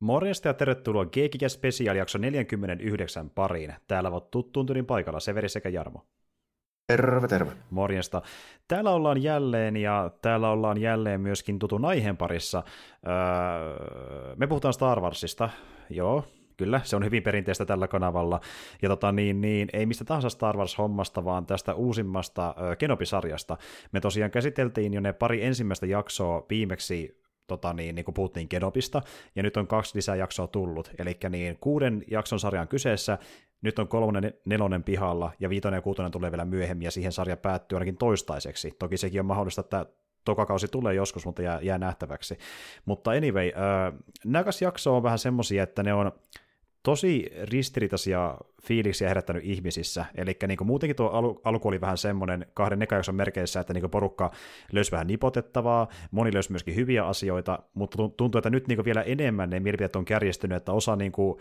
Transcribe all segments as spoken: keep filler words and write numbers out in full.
Morjesta ja tervetuloa Geekikä Spesiaali jakso neljäkymmentäyhdeksän pariin. Täällä ovat tuttuun tyylin paikalla Severi sekä Jarmo. Terve, terve. Morjesta. Täällä ollaan jälleen ja täällä ollaan jälleen myöskin tutun aiheen parissa. Öö, me puhutaan Star Warsista, joo. Kyllä, se on hyvin perinteistä tällä kanavalla, ja tota, niin, niin, ei mistä tahansa Star Wars-hommasta, vaan tästä uusimmasta ö, Kenobi-sarjasta. Me tosiaan käsiteltiin jo ne pari ensimmäistä jaksoa viimeksi, tota, niin, niin kuin puhuttiin Kenobista, ja nyt on kaksi lisää jaksoa tullut, eli niin, kuuden jakson sarjan kyseessä, nyt on kolmonen nelonen pihalla, ja viitonen ja kuutonen tulee vielä myöhemmin, ja siihen sarja päättyy ainakin toistaiseksi. Toki sekin on mahdollista, että toka kausi tulee joskus, mutta jää, jää nähtäväksi. Mutta anyway, nämä kaksi jaksoa on vähän semmoisia, että ne on tosi ristiriitaisia fiiliksiä herättänyt ihmisissä, eli niin muutenkin tuo alu, alku oli vähän semmoinen kahden ekajakson merkeissä, että niin porukka löysi vähän nipotettavaa, moni löysi myöskin hyviä asioita, mutta tuntuu, että nyt niin vielä enemmän ne mielipiteet on kärjistynyt, että osa niin kuin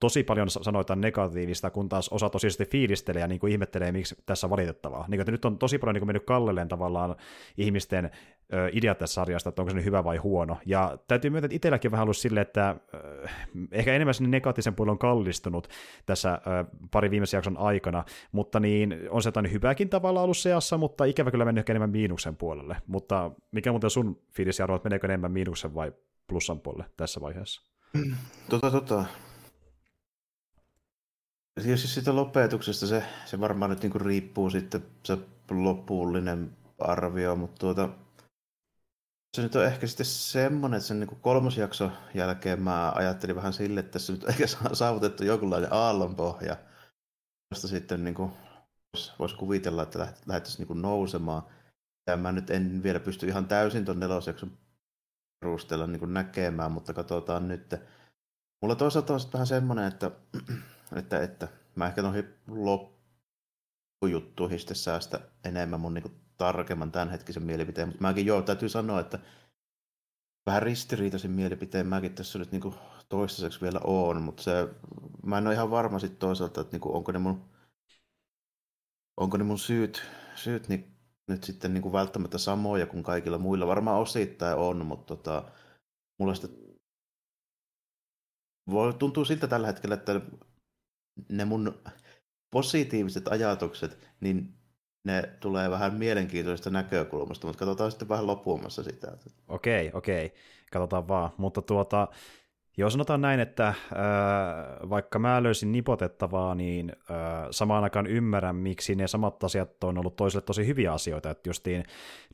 tosi paljon sanotaan negatiivista, kun taas osa tosiasti fiilistelee ja niin kuin ihmettelee, miksi tässä on valitettavaa. Niin kuin, että nyt on tosi paljon niin kuin mennyt kalleleen tavallaan ihmisten ö, ideat tässä sarjasta, että onko se nyt hyvä vai huono. Ja täytyy myöntää, että itselläkin vähän ollut silleen, että ö, ehkä enemmän sinne negatiivisen puolella on kallistunut tässä ö, pari viimeisen jakson aikana, mutta niin on se jotain hyvääkin tavalla ollut seassa, mutta ikävä kyllä mennyt ehkä enemmän miinuksen puolelle. Mutta mikä muuten sun fiilis, Jarmo, että meneekö enemmän miinuksen vai plussan puolelle tässä vaiheessa? Tota, tota. Jos siitä lopetuksesta se, se varmaan nyt niinku riippuu sitten se lopullinen arvio, mutta tuota, se nyt on ehkä sitten semmoinen, että sen niinku kolmosjakson jälkeen mä ajattelin vähän sille, että tässä nyt on ehkä saavutettu jonkunlainen aallonpohja, josta sitten niinku voisi kuvitella, että lähdettäisiin niinku nousemaan. Ja mä nyt en vielä pysty ihan täysin ton nelosjakson perusteella niinku näkemään, mutta katsotaan nyt. Mulla toisaalta on vähän semmoinen, että Että, että mä ehkä noihin loppujuttuihin sitten säästä enemmän mun niinku tarkemman tämänhetkisen mielipiteen, mutta mäkin joo, täytyy sanoa, että vähän ristiriitaisen mielipiteen mäkin tässä nyt niinku toistaiseksi vielä on, mutta se, mä en ole ihan varma sitten toisaalta, että niinku, onko, ne mun, onko ne mun syyt, syyt ni, nyt sitten niinku välttämättä samoja kuin kaikilla muilla, varmaan osittain on, mutta tota, mulla sitten voi, tuntuu siltä tällä hetkellä, että ne mun positiiviset ajatukset, niin ne tulee vähän mielenkiintoisesta näkökulmasta, mutta katsotaan sitten vähän lopuomassa sitä. Okei, okei, katsotaan vaan. Mutta tuota, jos sanotaan näin, että äh, vaikka mä löysin nipotettavaa, niin äh, samaan aikaan ymmärrän, miksi ne samat asiat on ollut toisille tosi hyviä asioita. Että justiin,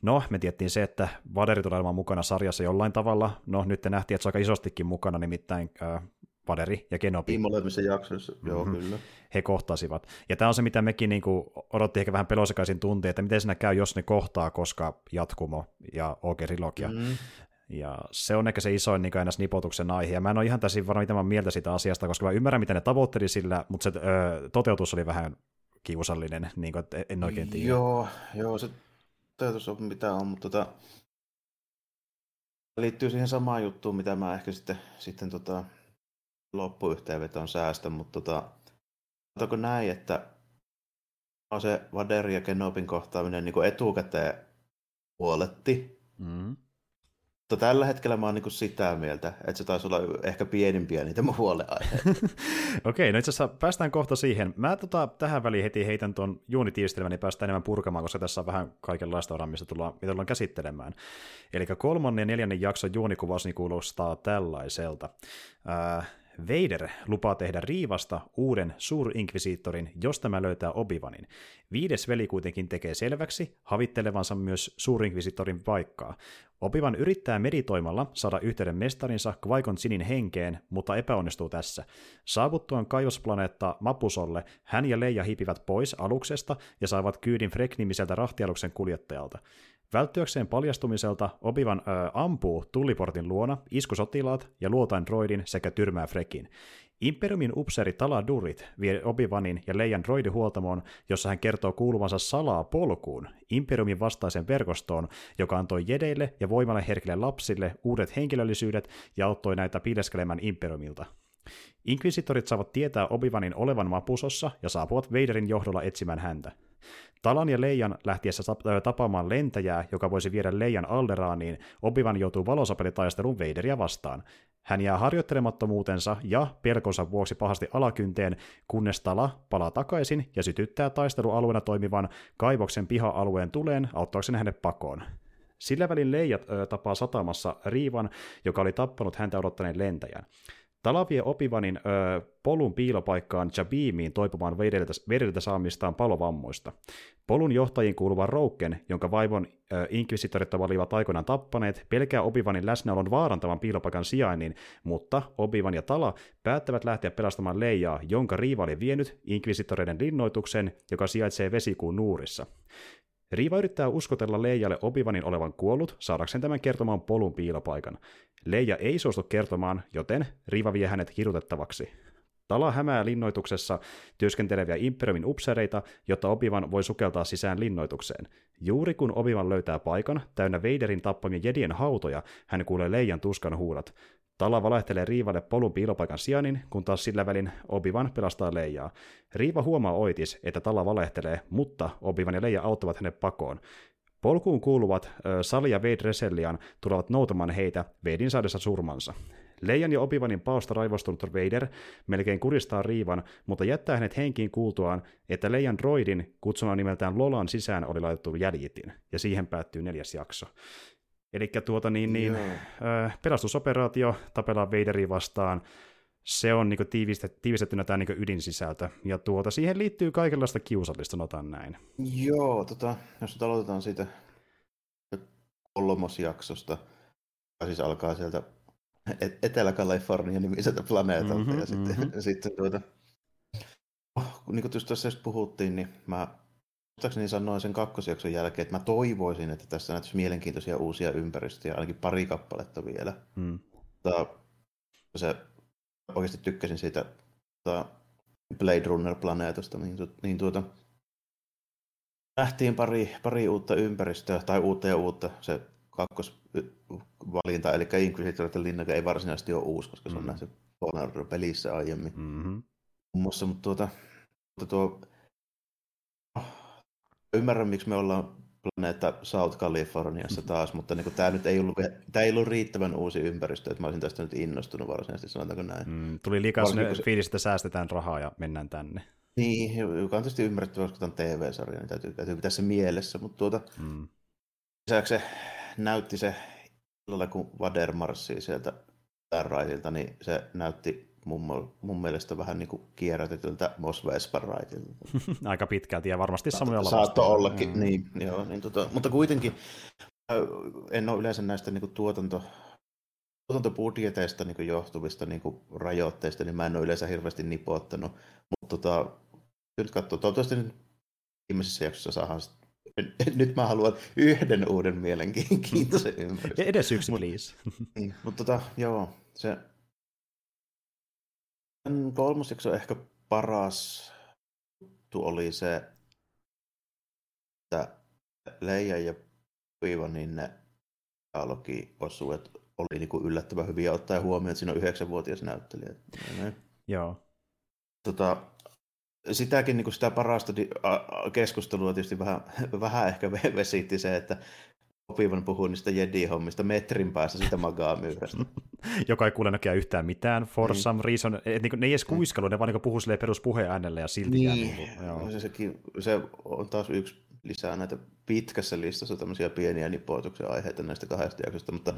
no, me tiettiin se, että Vaderi tulee olemaan mukana sarjassa jollain tavalla. No, nyt te nähtiin, että se on aika isostikin mukana, nimittäin Äh, Vaderi ja Kenobi. Molemmissa jaksoissa, joo, mm-hmm. Kyllä. He kohtasivat. Ja tämä on se, mitä mekin niinku odottiin ehkä vähän pelosekaisin tunteita, että miten siinä käy, jos ne kohtaa, koska jatkumo ja O G-trilogia. Mm-hmm. Ja se on ehkä se isoin niin aina snipotuksen aihe. Ja mä en ole ihan täysin varma, mitä mä mieltä siitä asiasta, koska mä ymmärrän, mitä ne tavoitteli sillä, mutta se ö, toteutus oli vähän kiusallinen, niin kuin, en oikein tiedä. Joo, joo, se toteutus on mitä on, mutta tota, liittyy siihen samaan juttuun, mitä mä ehkä sitten, sitten tota loppuyhteenvetoon säästä, mutta tota, otanko näin, että on se Vaderi ja Kenobin kohtaaminen niin kuin etukäteen huoletti. Mm. Mutta tällä hetkellä mä oon niin kuin sitä mieltä, että se taisi olla ehkä pienimpiä niitä mun huoleaiheita. Okei, no itse asiassa päästään kohta siihen. Mä tota, tähän väliin heti heitän tuon juonitiivistelmän, niin päästään enemmän purkamaan, koska tässä on vähän kaikenlaista oraa, mistä tullaan, mitä tullaan käsittelemään. Eli kolmannen ja neljännen jakson juonikuvaus niin kuulostaa tällaiselta. Äh, Vader lupaa tehdä Rivasta uuden suurinquisitorin, jos tämä löytää Obi-Wanin. Viides veli kuitenkin tekee selväksi havittelevansa myös suurinquisitorin paikkaa. Obi-Wan yrittää meditoimalla saada yhteyden mestarinsa Qui-Gon Jinnin henkeen, mutta epäonnistuu tässä. Saavuttuaan kaivosplaneetta Mapuzolle hän ja Leia hiipivät pois aluksesta ja saavat kyydin Frek-nimiseltä rahtialuksen kuljettajalta. Välttyäkseen paljastumiselta Obi-Wan ö, ampuu tulliportin luona iskusotilaat ja luotain droidin sekä tyrmää Frekin. Imperiumin upseeri Tala Durit vie Obi-Wanin ja Leian droidihuoltamoon, jossa hän kertoo kuuluvansa salaa polkuun, Imperiumin vastaiseen verkostoon, joka antoi jedeille ja voimalle herkille lapsille uudet henkilöllisyydet ja auttoi näitä piileskelemään Imperiumilta. Inkvisitorit saavat tietää Obi-Wanin olevan Mapuzossa ja saapuvat Vaderin johdolla etsimään häntä. Talan ja Leijan lähtiessä tapaamaan lentäjää, joka voisi viedä Leijan Alderaaniin, Obi-Wan joutuu valosapelitaistelun Vaderia vastaan. Hän jää harjoittelemattomuutensa ja pelkonsa vuoksi pahasti alakynteen, kunnes Tala palaa takaisin ja sytyttää taistelualueena toimivan kaivoksen piha-alueen tuleen auttaakseen hänet pakoon. Sillä välin Leija ö, tapaa satamassa Revan, joka oli tappanut häntä odottaneen lentäjän. Tala vie Obi-Wanin ö, polun piilopaikkaan Jabiimiin toipumaan Vaderilta saamistaan palovammoista. Polun johtajiin kuuluva Rouken, jonka vaimon Inquisitorit olivat aikoinaan tappaneet, pelkää Obi-Wanin läsnäolon vaarantavan piilopaikan sijainnin, mutta Obi-Wan ja Tala päättävät lähteä pelastamaan Leijaa, jonka Reva oli vienyt Inquisitoreiden linnoituksen, joka sijaitsee vesikuun nuurissa. Reva yrittää uskotella Leijalle Obi-Wanin olevan kuollut, saadakseen tämän kertomaan polun piilopaikan. Leija ei suostu kertomaan, joten Reva vie hänet kirjoitettavaksi. Tala hämää linnoituksessa työskenteleviä imperiumin upseereita, jotta Obi-Wan voi sukeltaa sisään linnoitukseen. Juuri kun Obi-Wan löytää paikan, täynnä Vaderin tappamien jedien hautoja, hän kuulee Leijan tuskan huudat. Tala valehtelee Revalle polun piilopaikan sijainnin, kun taas sillä välin Obi-Wan pelastaa Leijaa. Reva huomaa oitis, että Tala valehtelee, mutta Obi-Wan ja Leija auttavat hänet pakoon. Polkuun kuuluvat ö, Sali ja Vade Resellian tulevat noutamaan heitä Vadin saadessa surmansa. Leijan ja Obi-Wanin paosta raivostunut Vader melkein kuristaa Revan, mutta jättää hänet henkiin kuultuaan, että Leijan droidin kutsuna nimeltään Lolan sisään oli laitettu jäljitin, ja siihen päättyy neljäs jakso. Elikkä tuota niin, niin ö, pelastusoperaatio, tapellaan Vaderia vastaan, se on niinku tiivistet, tiivistettynä tämä niinku ydinsisältö, ja tuota, siihen liittyy kaikenlaista kiusallista, sanotaan näin. Joo, tota, jos nyt aloitetaan siitä kolmosjaksosta, joka siis alkaa sieltä Etelä-Kalifornian nimiseltä planeetalta, mm-hmm, ja sitten, mm-hmm. sitten tuota, oh, niin kuin tuossa puhuttiin, niin mä niin sanoin sen kakkosjakson jälkeen, että mä toivoisin, että tässä näyttäisi mielenkiintoisia uusia ympäristöjä, ainakin pari kappaletta vielä. Mm. Tää, se, oikeasti tykkäsin siitä tää Blade Runner-planeetasta, niin, tu, niin tuota, nähtiin pari, pari uutta ympäristöä, tai uutta ja uutta, se kakkosvalinta, eli Inquisitoreiden linnake ei varsinaisesti ole uusi, koska mm. se on nähty Fallen Order -pelissä aiemmin. Mm-hmm. Muassa, mutta tuota, tuo ymmärrän, miksi me ollaan planeetta South Californiassa taas, mutta niin tämä nyt ei ollut, ei ollut riittävän uusi ympäristö, että mä olisin tästä nyt innostunut varsinaisesti, sanotaanko näin. Mm, tuli liikaa se fiilis, että säästetään rahaa ja mennään tänne. Niin, joka on tietysti ymmärrettävä, koska tämä on T V-sarja, niin täytyy, täytyy pitää se mielessä, mutta tuota, mm. lisäksi se näytti se illalla, kun Vader marssii sieltä Starrightilta, niin se näytti Mun, mun mielestä vähän niin kuin kierrätetyltä Mos Vespa-raitilta. Aika pitkälti ja varmasti samoilla vastaan. Saatto ollakin, mm. niin, joo, niin tota, mutta kuitenkin en ole yleensä näistä niin kuin tuotanto, tuotantobudjeteista niin kuin johtuvista niin kuin rajoitteista, niin mä en ole yleensä hirveästi nipottanut, mutta tota, nyt katsoo, toivottavasti nyt viimeisessä jaksossa saadaan nyt mä haluan yhden uuden mielenkiintoisen ympäristön. Edes yksi, please. Niin, mutta tota, joo, se kolmas jakso ehkä paras juttu oli se, että Leija ja Obi-Wanin ne dialogiosuudet oli niinku yllättävän hyviä ottaen huomioon, että siinä on yhdeksänvuotias näyttelijä. Joo. Tota, sitäkin niinku sitä parasta keskustelua tietysti vähän, vähän ehkä vesitti se, että Obi-Wan puhuu niistä Jedi-hommista metrin päässä sitä magamyyrästä. Joka ei kuule näköjään yhtään mitään, for mm. some reason. Et, niin, ne ei edes kuiskailu, ne vaan niin, puhuu peruspuheen äänellä ja silti niin. Jää. Se, sekin, se on taas yksi lisää näitä pitkässä listassa tämmöisiä pieniä nipoituksen aiheita näistä kahdesta jaksosta, mutta mm.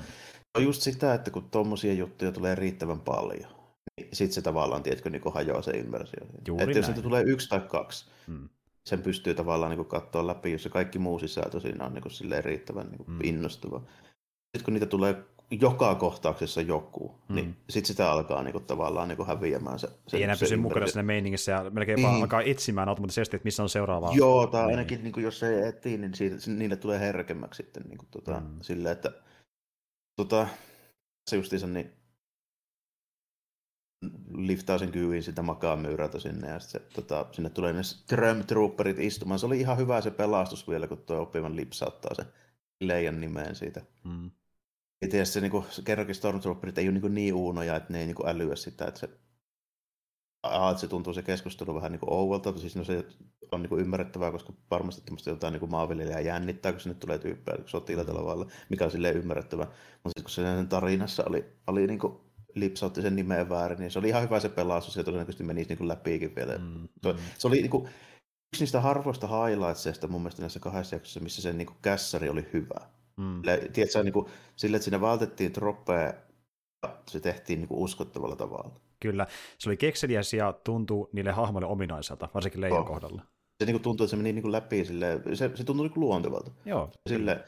on just sitä, että kun tommosia juttuja tulee riittävän paljon, niin sit se tavallaan, tiedätkö, niin hajoaa se immersio. Että jos tulee yksi tai kaksi, mm. sen pystyy tavallaan niin katsoa läpi, jos se kaikki muu sisältö siinä on niin riittävän niin mm. innostuva. Sitten kun niitä tulee joka kohtauksessa joku, mm. niin sitten sitä alkaa niinku tavallaan niinku häviämään se. se ei enää pysy mukana siinä meiningissä ja melkein niin. Vaan alkaa etsimään automaattisesti, että missä on seuraava. Joo, tai ainakin niinku, jos se etsii, niin siitä, niille tulee herkemmäksi sitten niinku, tota, mm. sillä, että tota, se justiinsa niin liftaa sen kyyviin sitä makamyyrältä sinne ja se, tota, sinne tulee ne Stormtrooperit istumaan. Se oli ihan hyvä se pelastus vielä, kun tuo Obi-Wan lipsauttaa sen Leijan nimeen siitä. Mm. Ja tietysti se, niin kuin, kerrankin Stormtrooperit ei ole niin, niin uunoja, että ne ei niin älyä sitä, että se A, se tuntuu se keskustelu vähän niin kuin ouvolta, mutta siis no se on niin kuin ymmärrettävää, koska varmasti tämmöistä jotain niin kuin maanviljelijää jännittää, kun sinne tulee tyyppejä sotilaita lavalla, mikä on silleen ymmärrettävää. Mutta kun se sen tarinassa oli, oli niin kuin lipsautti sen nimeen väärin, niin se oli ihan hyvä se pelastus, ja todennäköisesti menisi niin kuin läpiikin vielä. Mm. Se oli niin kuin yksi niistä harvoista highlightseista mun mielestä näissä kahdessa jaksossa, missä se niin kuin kässäri oli hyvä. Mm. Tiedätkö, niin kuin, sille, että siinä vältettiin troppeja, se tehtiin niin kuin uskottavalla tavalla. Kyllä. Se oli kekseliäs ja tuntuu niille hahmoille ominaiselta, varsinkin Leijan oh. kohdalla. Se niin kuin tuntui, että se meni niin kuin läpi, sille, se, se tuntui niin kuin luontevalta. Joo. Sille,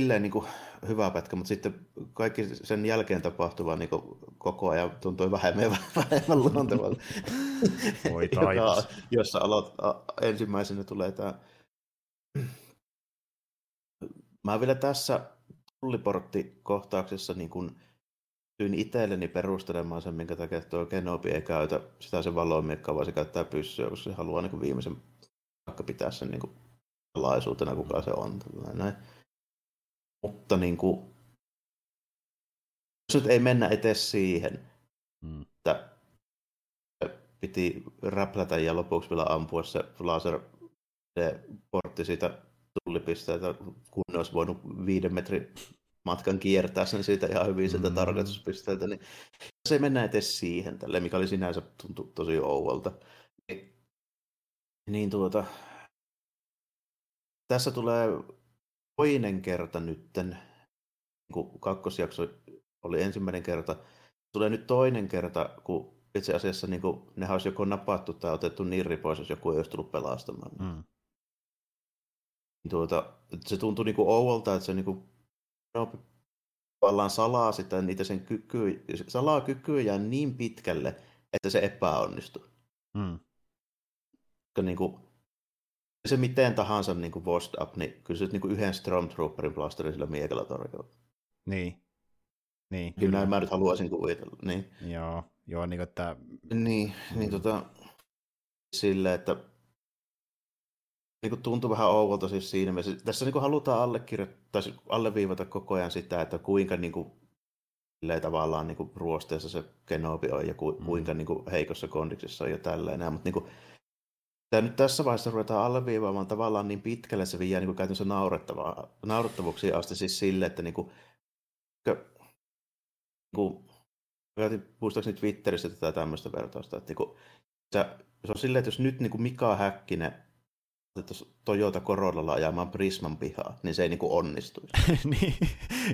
silleen niin kuin hyvä pätkä, mutta sitten kaikki sen jälkeen tapahtuva niin kuin koko ajan tuntui vähemmän, vähemmän luontevalta. Voi taivas. Jos sä aloit, ensimmäisenä tulee tämä... Mä vielä tässä tulliporttikohtauksessa niin kuin tyin itselleni perustelemaan sen, minkä takia tuo Kenobi ei käytä sitä sen valoimiekkaa, vaan se käyttää pyssyä, koska se haluaa niin kuin viimeisen vaikka pitää sen niin kuin laisuutena, kuka se on. Näin. Mutta niin kuin, jos nyt ei mennä etes siihen, mm. että piti räplätä ja lopuksi vielä ampua se laserportti siitä tullipisteitä, kun ne olisi voinut viiden metrin matkan kiertää sen siitä ihan hyvin sieltä mm. tarkoituspisteeltä, niin se mennään etes siihen tälle, mikä oli sinänsä tuntu tosi ouvalta. Niin tuota, tässä tulee toinen kerta nytten, kun kakkosjakso oli ensimmäinen kerta, tulee nyt toinen kerta, kun itse asiassa niin kun nehän olisi joko napattu tai otettu nirri pois, jos joku ei olisi tullut pelastamaan. Mm. Tuota, se tuntui niin kuin ouolta, että se niin kuin tavallaan salaa sitä, niitä sen kykyy, salaa kykyjään niin pitkälle, että se epäonnistui. Mm. Niin kuin, se miten tahansa niin kuin washed up, niin kyllä se niin kuin yhden Stormtrooperin blasterin sillä miekalla tarkoittaa. Niin. Niin kyllä, kyllä mä nyt haluaisin kuvitella. Niin. Joo, joo niin kuin tämä... Niin, niin tota, sillä, että niin tuntuu vähän ouvolta siis siinä mielessä. Tässä niin halutaan allekirjoittaa, alleviivata koko ajan sitä, että kuinka niin kuin, tavallaan niin kuin ruosteessa se Kenobi on ja ku, mm. kuinka niin kuin heikossa kondiksessa on ja tällainen. Mutta niin tämä nyt tässä vaiheessa ruvetaan alleviivaamaan tavallaan niin pitkälle, se vie niin käytännössä naurettavuuksiin asti siis sille, että niin kuin, niin kuin, muistaakseni Twitterissä tätä tämmöistä vertausta, että niin kuin, se on silleen, että jos nyt niin kuin Mika Häkkinen että Toyota Corollalla ajamaan Prisman pihaa, niin se ei niinku onnistuisi. niin,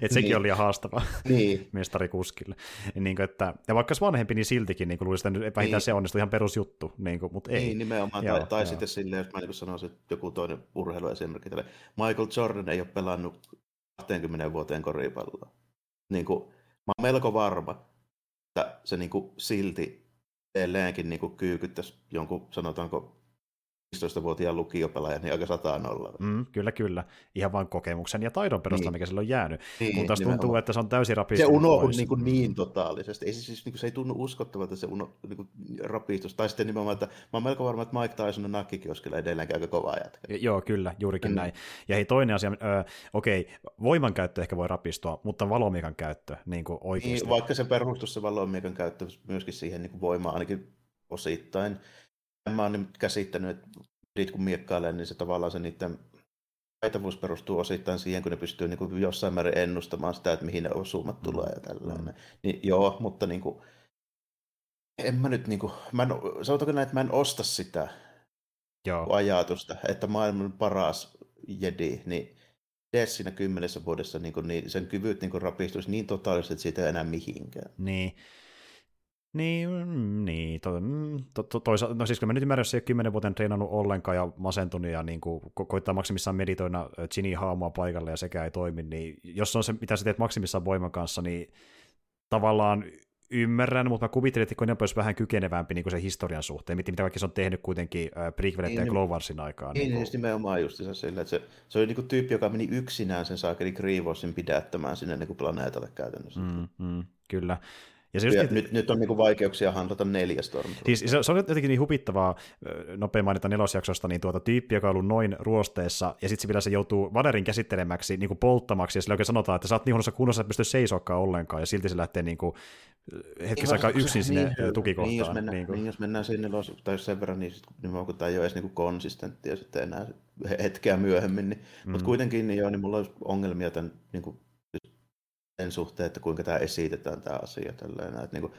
että sekin niin. on liian haastavaa niin. mestarikuskille. Niin kuin, että, ja vaikka vanhempi, niin siltikin niin luulisi, että vähintään niin. se onnistui ihan perusjuttu, niin kuin, mutta ei. Niin, nimenomaan. Joo, tai tai joo. sitten silleen, jos mä niin sanoisin, että joku toinen urheilu esimerkki, tälle. Michael Jordan ei ole pelannut kaksikymmentä vuoteen koripalloa. Niin kuin, mä oon melko varma, että se niin kuin, silti edelleenkin niin kuin, kyykyttäisi jonkun, sanotaanko, viisitoistavuotiaan lukiopelaaja, niin aika sata nolla. Mm, kyllä, kyllä. Ihan vain kokemuksen ja taidon perusteella, niin. mikä sillä on jäänyt. Niin, mutta taas tuntuu, että se on täysin rapistunut. Se unohduu niin, niin totaalisesti. Ei, siis, niin se ei tunnu uskottavalta se uno, niin rapistus. Tai sitten nimenomaan, että mä oon melko varma, että Mike Tyson on nakkikioskilla edelleenkin aika kovaa jätkä. Joo, kyllä, juurikin mm. näin. Ja hei, toinen asia, äh, okei, voimankäyttö ehkä voi rapistua, mutta valomiekan käyttö niin kuin oikeasti. Niin, vaikka se perustus se valomiekan käyttö myöskin siihen niin kuin voimaan ainakin osittain. Mä oon nyt käsittänyt, että siitä kun miekkailee, niin se tavallaan se niiden taitavuus perustuu osittain siihen, kun ne pystyy niin kuin jossain määrin ennustamaan sitä, että mihin ne osumat tulee ja tällainen. Niin, joo, mutta niin kuin, en mä nyt, niin kuin, mä en, sanotaanko näin, että mä en osta sitä joo. ajatusta, että maailman paras jedi, niin edes siinä kymmenessä vuodessa niin kuin, niin sen kyvyt niin kuin rapistuisi niin totaalisesti, että siitä ei enää mihinkään. Niin. Niin, niin to, to, to, toisaalta, no siis kyllä mä nyt ymmärrän, jos ei ole kymmenen vuoteen treenannut ollenkaan ja masentunut ja niin kuin ko- koittaa maksimissaan meditoina Ginin haamaa paikalle ja sekä ei toimi, niin jos on se, mitä sä teet maksimissaan voiman kanssa, niin tavallaan ymmärrän, mutta mä kuvittelin, että kun olisi vähän kykenevämpi niin kuin sen historian suhteen, mitä kaikki se on tehnyt kuitenkin äh, prequelit niin, ja Clone Warsin aikaan. Niin, niin, niin, niin, niin nimenomaan just sillä, että se, se oli niin kuin tyyppi, joka meni yksinään sen saakeli Grievousin pidättämään sinne niin kuin planeetalle käytännössä. Mm, mm, kyllä. Ja se ja just, nyt, nyt on niinku vaikeuksia handlata neljä Stormtrooperia. Siis, se, se on jotenkin niin hupittavaa, nopea mainita nelosjaksosta, niin tuota tyyppi, joka on ollut noin ruosteessa, ja sitten se, se joutuu vanerin käsittelemäksi, niin kuin polttamaksi, ja sillä oikein sanotaan, että sä oot niin huonossa kunnossa, että pysty seisoakaan ollenkaan, ja silti se lähtee niin kuin hetkessä aikaa yksin niin sinne hyvä. Tukikohtaan. Niin, jos mennään, niin, niin, jos mennään sinne nelos, tai sen verran, niin, niin tämä ei ole edes niin kuin konsistenttia sitten enää hetkeä myöhemmin. Niin. Mm. Mutta kuitenkin niin joo, niin mulla on ongelmia tämän... Niin kuin, sen suhteen, että kuinka tämä esitetään tämä asia. Tällainen. Että niin kuin,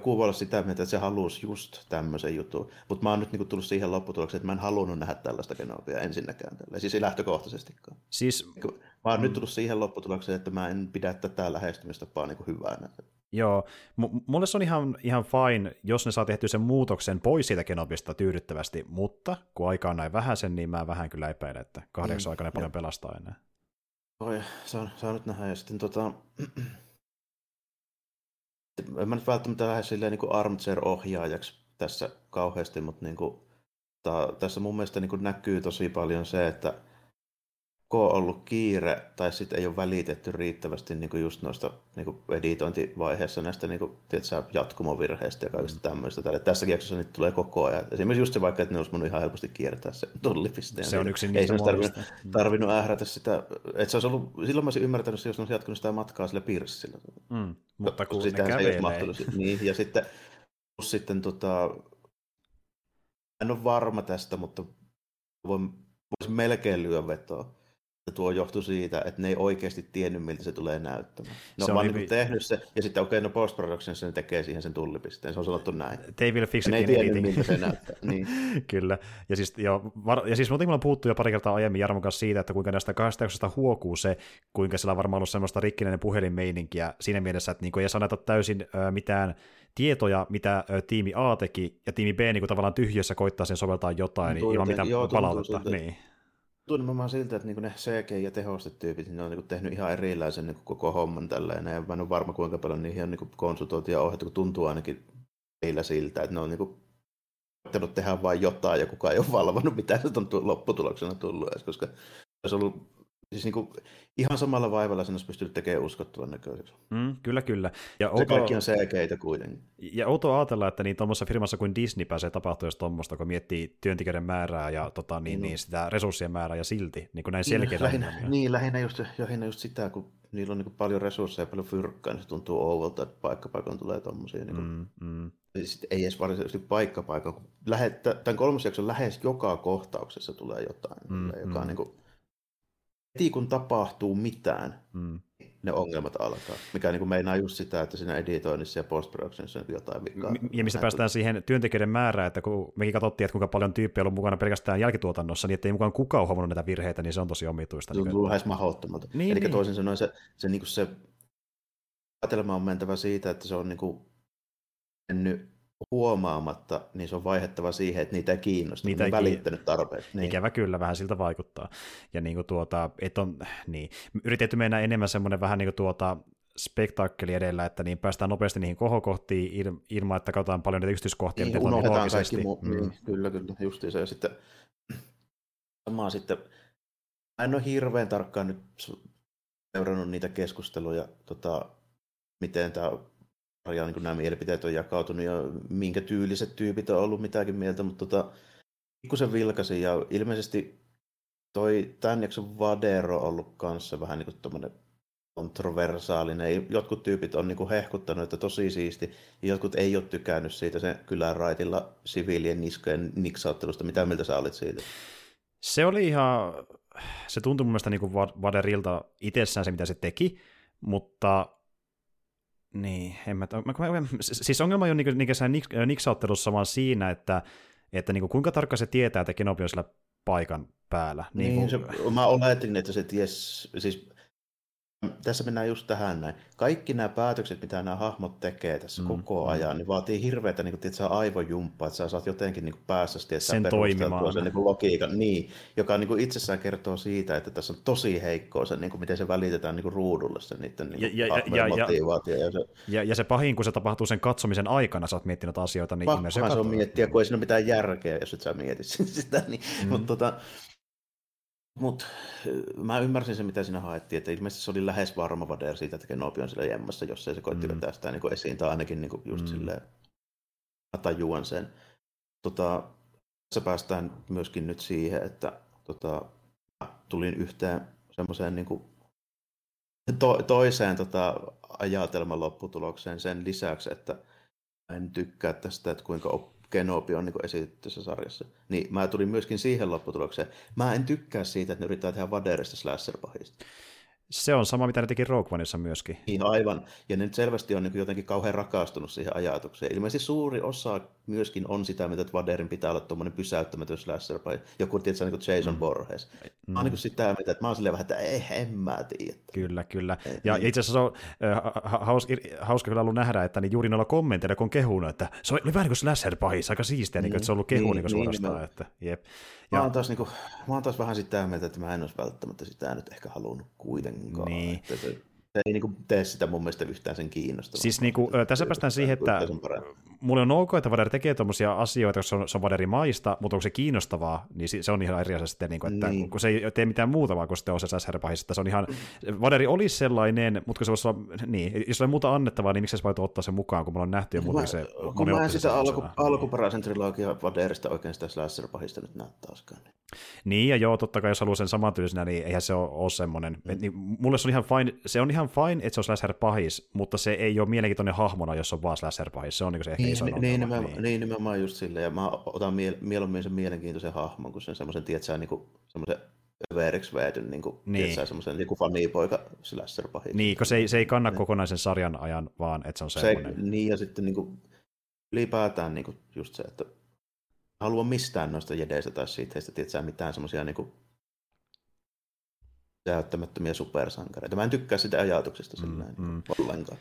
joku voi olla sitä mieltä, että se halusi just tämmöisen jutun. Mutta mä oon nyt niin kuin, tullut siihen lopputulokseen, että mä en halunnut nähdä tällaista Kenobia ensinnäkään. Tällainen. Siis ei lähtökohtaisestikaan. Siis... Mä oon mm. nyt tullut siihen lopputulokseen, että mä en pidä tätä lähestymistapaa niin kuin hyvänä. Joo, M- mulle se on ihan, ihan fine, jos ne saa tehtyä sen muutoksen pois siitä Kenobista tyydyttävästi, mutta kun aikaa on näin vähäsen, niin mä vähän kyllä epäilen, että kahdeksan mm. aikana paljon pelastaa enää. Oi, saa, saa nyt nähdä. Ja sitten tota... En mä nyt välttämättä lähde silleen niin kuin armchair-ohjaajaksi tässä kauheasti, mutta niin kuin, ta, tässä mun mielestä niin kuin näkyy tosi paljon se, että kun on ollut kiire tai sitten ei ole välitetty riittävästi niin kuin just noista niin kuin editointivaiheessa näistä niin kuin, tiedätkö, jatkumovirheistä ja kaikista tämmöistä. Tällä, tässäkin jaksossa niitä tulee koko ajan. Esimerkiksi just se vaikka, että ne olisi voinut ihan helposti kiertää se tullipisteen. Se on yksin niistä muodosta. Ei tarvinnut, tarvinnut ährätä sitä. Että se olisi ollut, silloin mä olisin ymmärtänyt, jos ne olisi jatkunut sitä matkaa sillä pirssillä. Mm, mutta kun sitä ne kävelee. Niin, ja sitten, sitten tota, en ole varma tästä, mutta voin, voisin melkein lyö vetoa. Tuo johtui siitä, että ne ei oikeasti tiennyt, miltä se tulee näyttämään. Ne on vaan niin kuin tehnyt se, ja sitten okei, okay, no post-productionissa ne tekee siihen sen tullipisteen, se on sanottu näin. They will fix it in editing. Miltä se näyttää. Niin. Kyllä, ja siis, jo, var... ja siis muuten on puhuttu jo pari kertaa aiemmin Jarmon kanssa siitä, että kuinka näistä kahdesta jaksosta huokuu se, kuinka siellä on varmaan ollut semmoista rikkinäinen puhelinmeininkiä siinä mielessä, että niinku ei sanota täysin ö, mitään tietoja, mitä ö, tiimi A teki, ja tiimi B niinku tavallaan tyhjössä koittaa sen soveltaa jotain, niin ilman mitään joo, palautetta. Niin. Tuntuu nimenomaan siltä, että ne C G- ja tehostetyypit ne on tehnyt ihan erilaisen koko homman tälleen. Ja mä en ole varma, kuinka paljon niihin on konsultoitu ja ohjattu, kun tuntuu ainakin niillä siltä, että ne on koittanut tehdä vain jotain ja kukaan ei ole valvonut, mitä se on lopputuloksena tullut edes, koska olisi ollut siis niin kuin ihan samalla vaivalla sen olisi pystynyt tekemään uskottavan näköiseksi. Mm, kyllä, kyllä. Ja se outo... kaikki on selkeitä kuitenkin. Ja outoa ajatella, että niin tuommoisessa firmassa kuin Disney pääsee tapahtumaan tuommoista, kun miettii työntekijöiden määrää ja tota, niin, mm. niin, sitä resurssien määrää ja silti, niin kuin näin selkeitä. Niin, lähinnä, niin, lähinnä, just, lähinnä just sitä, kun niillä on niin kuin paljon resursseja ja paljon fyrkkaa, niin se tuntuu ouvolta, että paikkapaikon tulee tuommoisia. Niin kuin... mm, mm. Ei edes varsinaisesti paikkapaikon, kun lähe, tämän kolmosjakson lähes joka kohtauksessa tulee jotain, mm, joka mm. niin kuin... Heti kun tapahtuu mitään, mm. ne ongelmat alkaa, mikä niin kuin meinaa just sitä, että siinä editoinnissa ja post-productionissa on jotain vikaa. Ja mistä päästään tuli. Siihen työntekijöiden määrään, että kun mekin katsottiin, että kuinka paljon tyyppejä on ollut mukana pelkästään jälkituotannossa, niin ettei mukaan kukaan ole huomannut näitä virheitä, niin se on tosi omituista. Se on tullut lähes mahdottomalta. Niin, eli niin. Toisin sanoen se, se, niin se ajatelma on mentävä siitä, että se on niin kuin mennyt huomaamatta, niin se on vaihettava siihen, että niitä ei kiinnosta, niitä ei välittänyt tarpeeksi. Niin. Ikävä kyllä, vähän siltä vaikuttaa. Ja niin kuin tuota, et on, niin, yritetty mennä enemmän semmoinen vähän niin kuin tuota spektaakkeli edellä, että niin päästään nopeasti niihin kohokohtiin ilman, että katsotaan paljon niitä yksityiskohtia. Niin, unohdetaan kaikki muu. Mm. Niin, kyllä, kyllä, justiin se. Ja sitten samaa sitten, mä en ole hirveän tarkkaan nyt seurannut niitä keskusteluja, tota, miten tämä ja niin nämä mielipiteet on jakautunut ja minkä tyyliset tyypit on ollut mitäkin mieltä, mutta tota, pikkusen vilkasin ja ilmeisesti toi tämän jakson Vadero on ollut kanssa vähän niin kuin kontroversaalinen. Jotkut tyypit on niin kuin hehkuttanut, että tosi siisti, ja jotkut ei ole tykännyt siitä sen kylän raitilla siviilien niskojen niksauttelusta. Mitä mieltä sä olit siitä? Se oli ihan, se tuntui mun mielestä niin kuin Vaderilta itsessään se, mitä se teki, mutta niin, en mä, mä, siis ongelma ei ole niinku, niinku niksauttelussa, vaan siinä, että, että niinku, kuinka tarkkaan se tietää, että Kenobi on sillä paikan päällä. Niinku. Niin, se, mä oletin, että se ties, siis tässä mennään just tähän näin. Kaikki nämä päätökset, mitä nämä hahmot tekee tässä mm. koko ajan, niin vaatii hirveätä niinku, aivojumppaa, että sä saat jotenkin niinku, päästä sen toimimaan. Sen niinku, logiikan, niin, joka niinku, itsessään kertoo siitä, että tässä on tosi heikkoa se, niinku, miten se välitetään niinku, ruudulle sen niiden niinku, hahmojen motivaatio. Ja, ja, ja, ja, ja se pahin, kun se tapahtuu sen katsomisen aikana, sä oot miettinyt asioita. Niin pakkohan se on miettiä, kun ei siinä ole mitään järkeä, jos et sä mietit sitä. Niin. Mm. Mutta tota... Mut mä ymmärsin sen, mitä siinä haettiin, että ilmeisesti se oli lähes varma Vader siitä, että Kenobi on siellä jemmassa, jos ei se koitti mm. vetää sitä niin kuin esiin, tai ainakin niin kuin just mm. silleen, mä tajuan sen. Tota, tässä päästään myöskin nyt siihen, että tota, tulin yhteen semmoiseen niin kuin to- toiseen tota, ajatelman lopputulokseen sen lisäksi, että en tykkää tästä, että kuinka op- Kenobi on niin esitetty tässä sarjassa. Niin mä tulin myöskin siihen lopputulokseen. Mä en tykkää siitä, että ne yrittää tehdä Vaderista slasher-pahista. Se on sama, mitä ne teki Rogue Oneissa myöskin. Niin, aivan. Ja ne nyt selvästi on niin jotenkin kauhean rakastunut siihen ajatukseen. Ilmeisesti suuri osa myöskin on sitä, mitä Vaderin pitää olla tuommoinen pysäyttämätön slasher-pahi. Joku tietysti niin Jason mm. Borges. Mm. Mä oon niin sitä, mitä mä oon silleen vähän, että ei, en mä tiedä. Kyllä, kyllä. Ja niin. Itse asiassa se on äh, hauska, hauska kyllä ollut nähdä, että niin juuri noilla kommenteilla, kun on kehunut, että se oli vähän niin kuin slasher-pahissa, aika siistiä, niin, niin, että se on ollut kehu niin, niin, suorastaan. Niin, että, jep. Ja... Mä, oon taas, niin kuin, mä oon taas vähän sitä mieltä, että mä en olisi välttämättä sitä nyt ehkä halunnut kuitenkaan. Niin. Että se, se ei niin kuin tee sitä mun mielestä yhtään sen kiinnostavaa. Siis niin kuin, tässä päästään siihen, että mulle on ok, että Vader tekee tuommoisia asioita, koska se on, se on Vaderin maista, mutta onko se kiinnostavaa, niin se on ihan eri asia sitten, niin kuin, että niin. Kun se ei tee mitään muuta, vaan kun sitten on se slasher-pahis, että se on ihan, Vaderi olisi sellainen, mutta se voisi olla, niin, jos on muuta annettavaa, niin miksi se voit ottaa sen mukaan, kun mulla on nähty jo muuten se. Kun mä en sitä alku, alkuperäisen trilogian Vaderista oikein sitä slasher-pahista nyt näyttää taaskaan. Niin. niin, ja joo, totta kai jos haluaa sen samantyylisenä, niin eihän se ole, ole semmoinen. Mm. Et, niin, mulle se on ihan fine, se on ihan fine, että se on slasher-pahis, mutta se ei ole mielenkiintoinen hahmona, jos on vaan slasher-pahis. Se on niin se ehkä niin, iso niin, niin, niin, niin. niin, nimenomaan just silleen, ja mä otan miel- mieluummin sen mielenkiintoisen hahmon, kun sen semmoisen, tietsä, niin kuin, semmoisen överiksi väityn, niin kuin, niin. tietsä, semmoisen niin kuin fanipoika slasher-pahis. Niin, kun se ei, se ei kanna niin. kokonaisen sarjan ajan, vaan että se on semmoinen. Se, niin, ja sitten niin kuin, ylipäätään niin kuin, just se, että haluan mistään noista jedeistä tai siitä heistä tietää mitään semmoisia niinku täyttämättömiä supersankareita. Mä en tykkää sitä ajatuksesta silleen mm, mm. ollenkaan.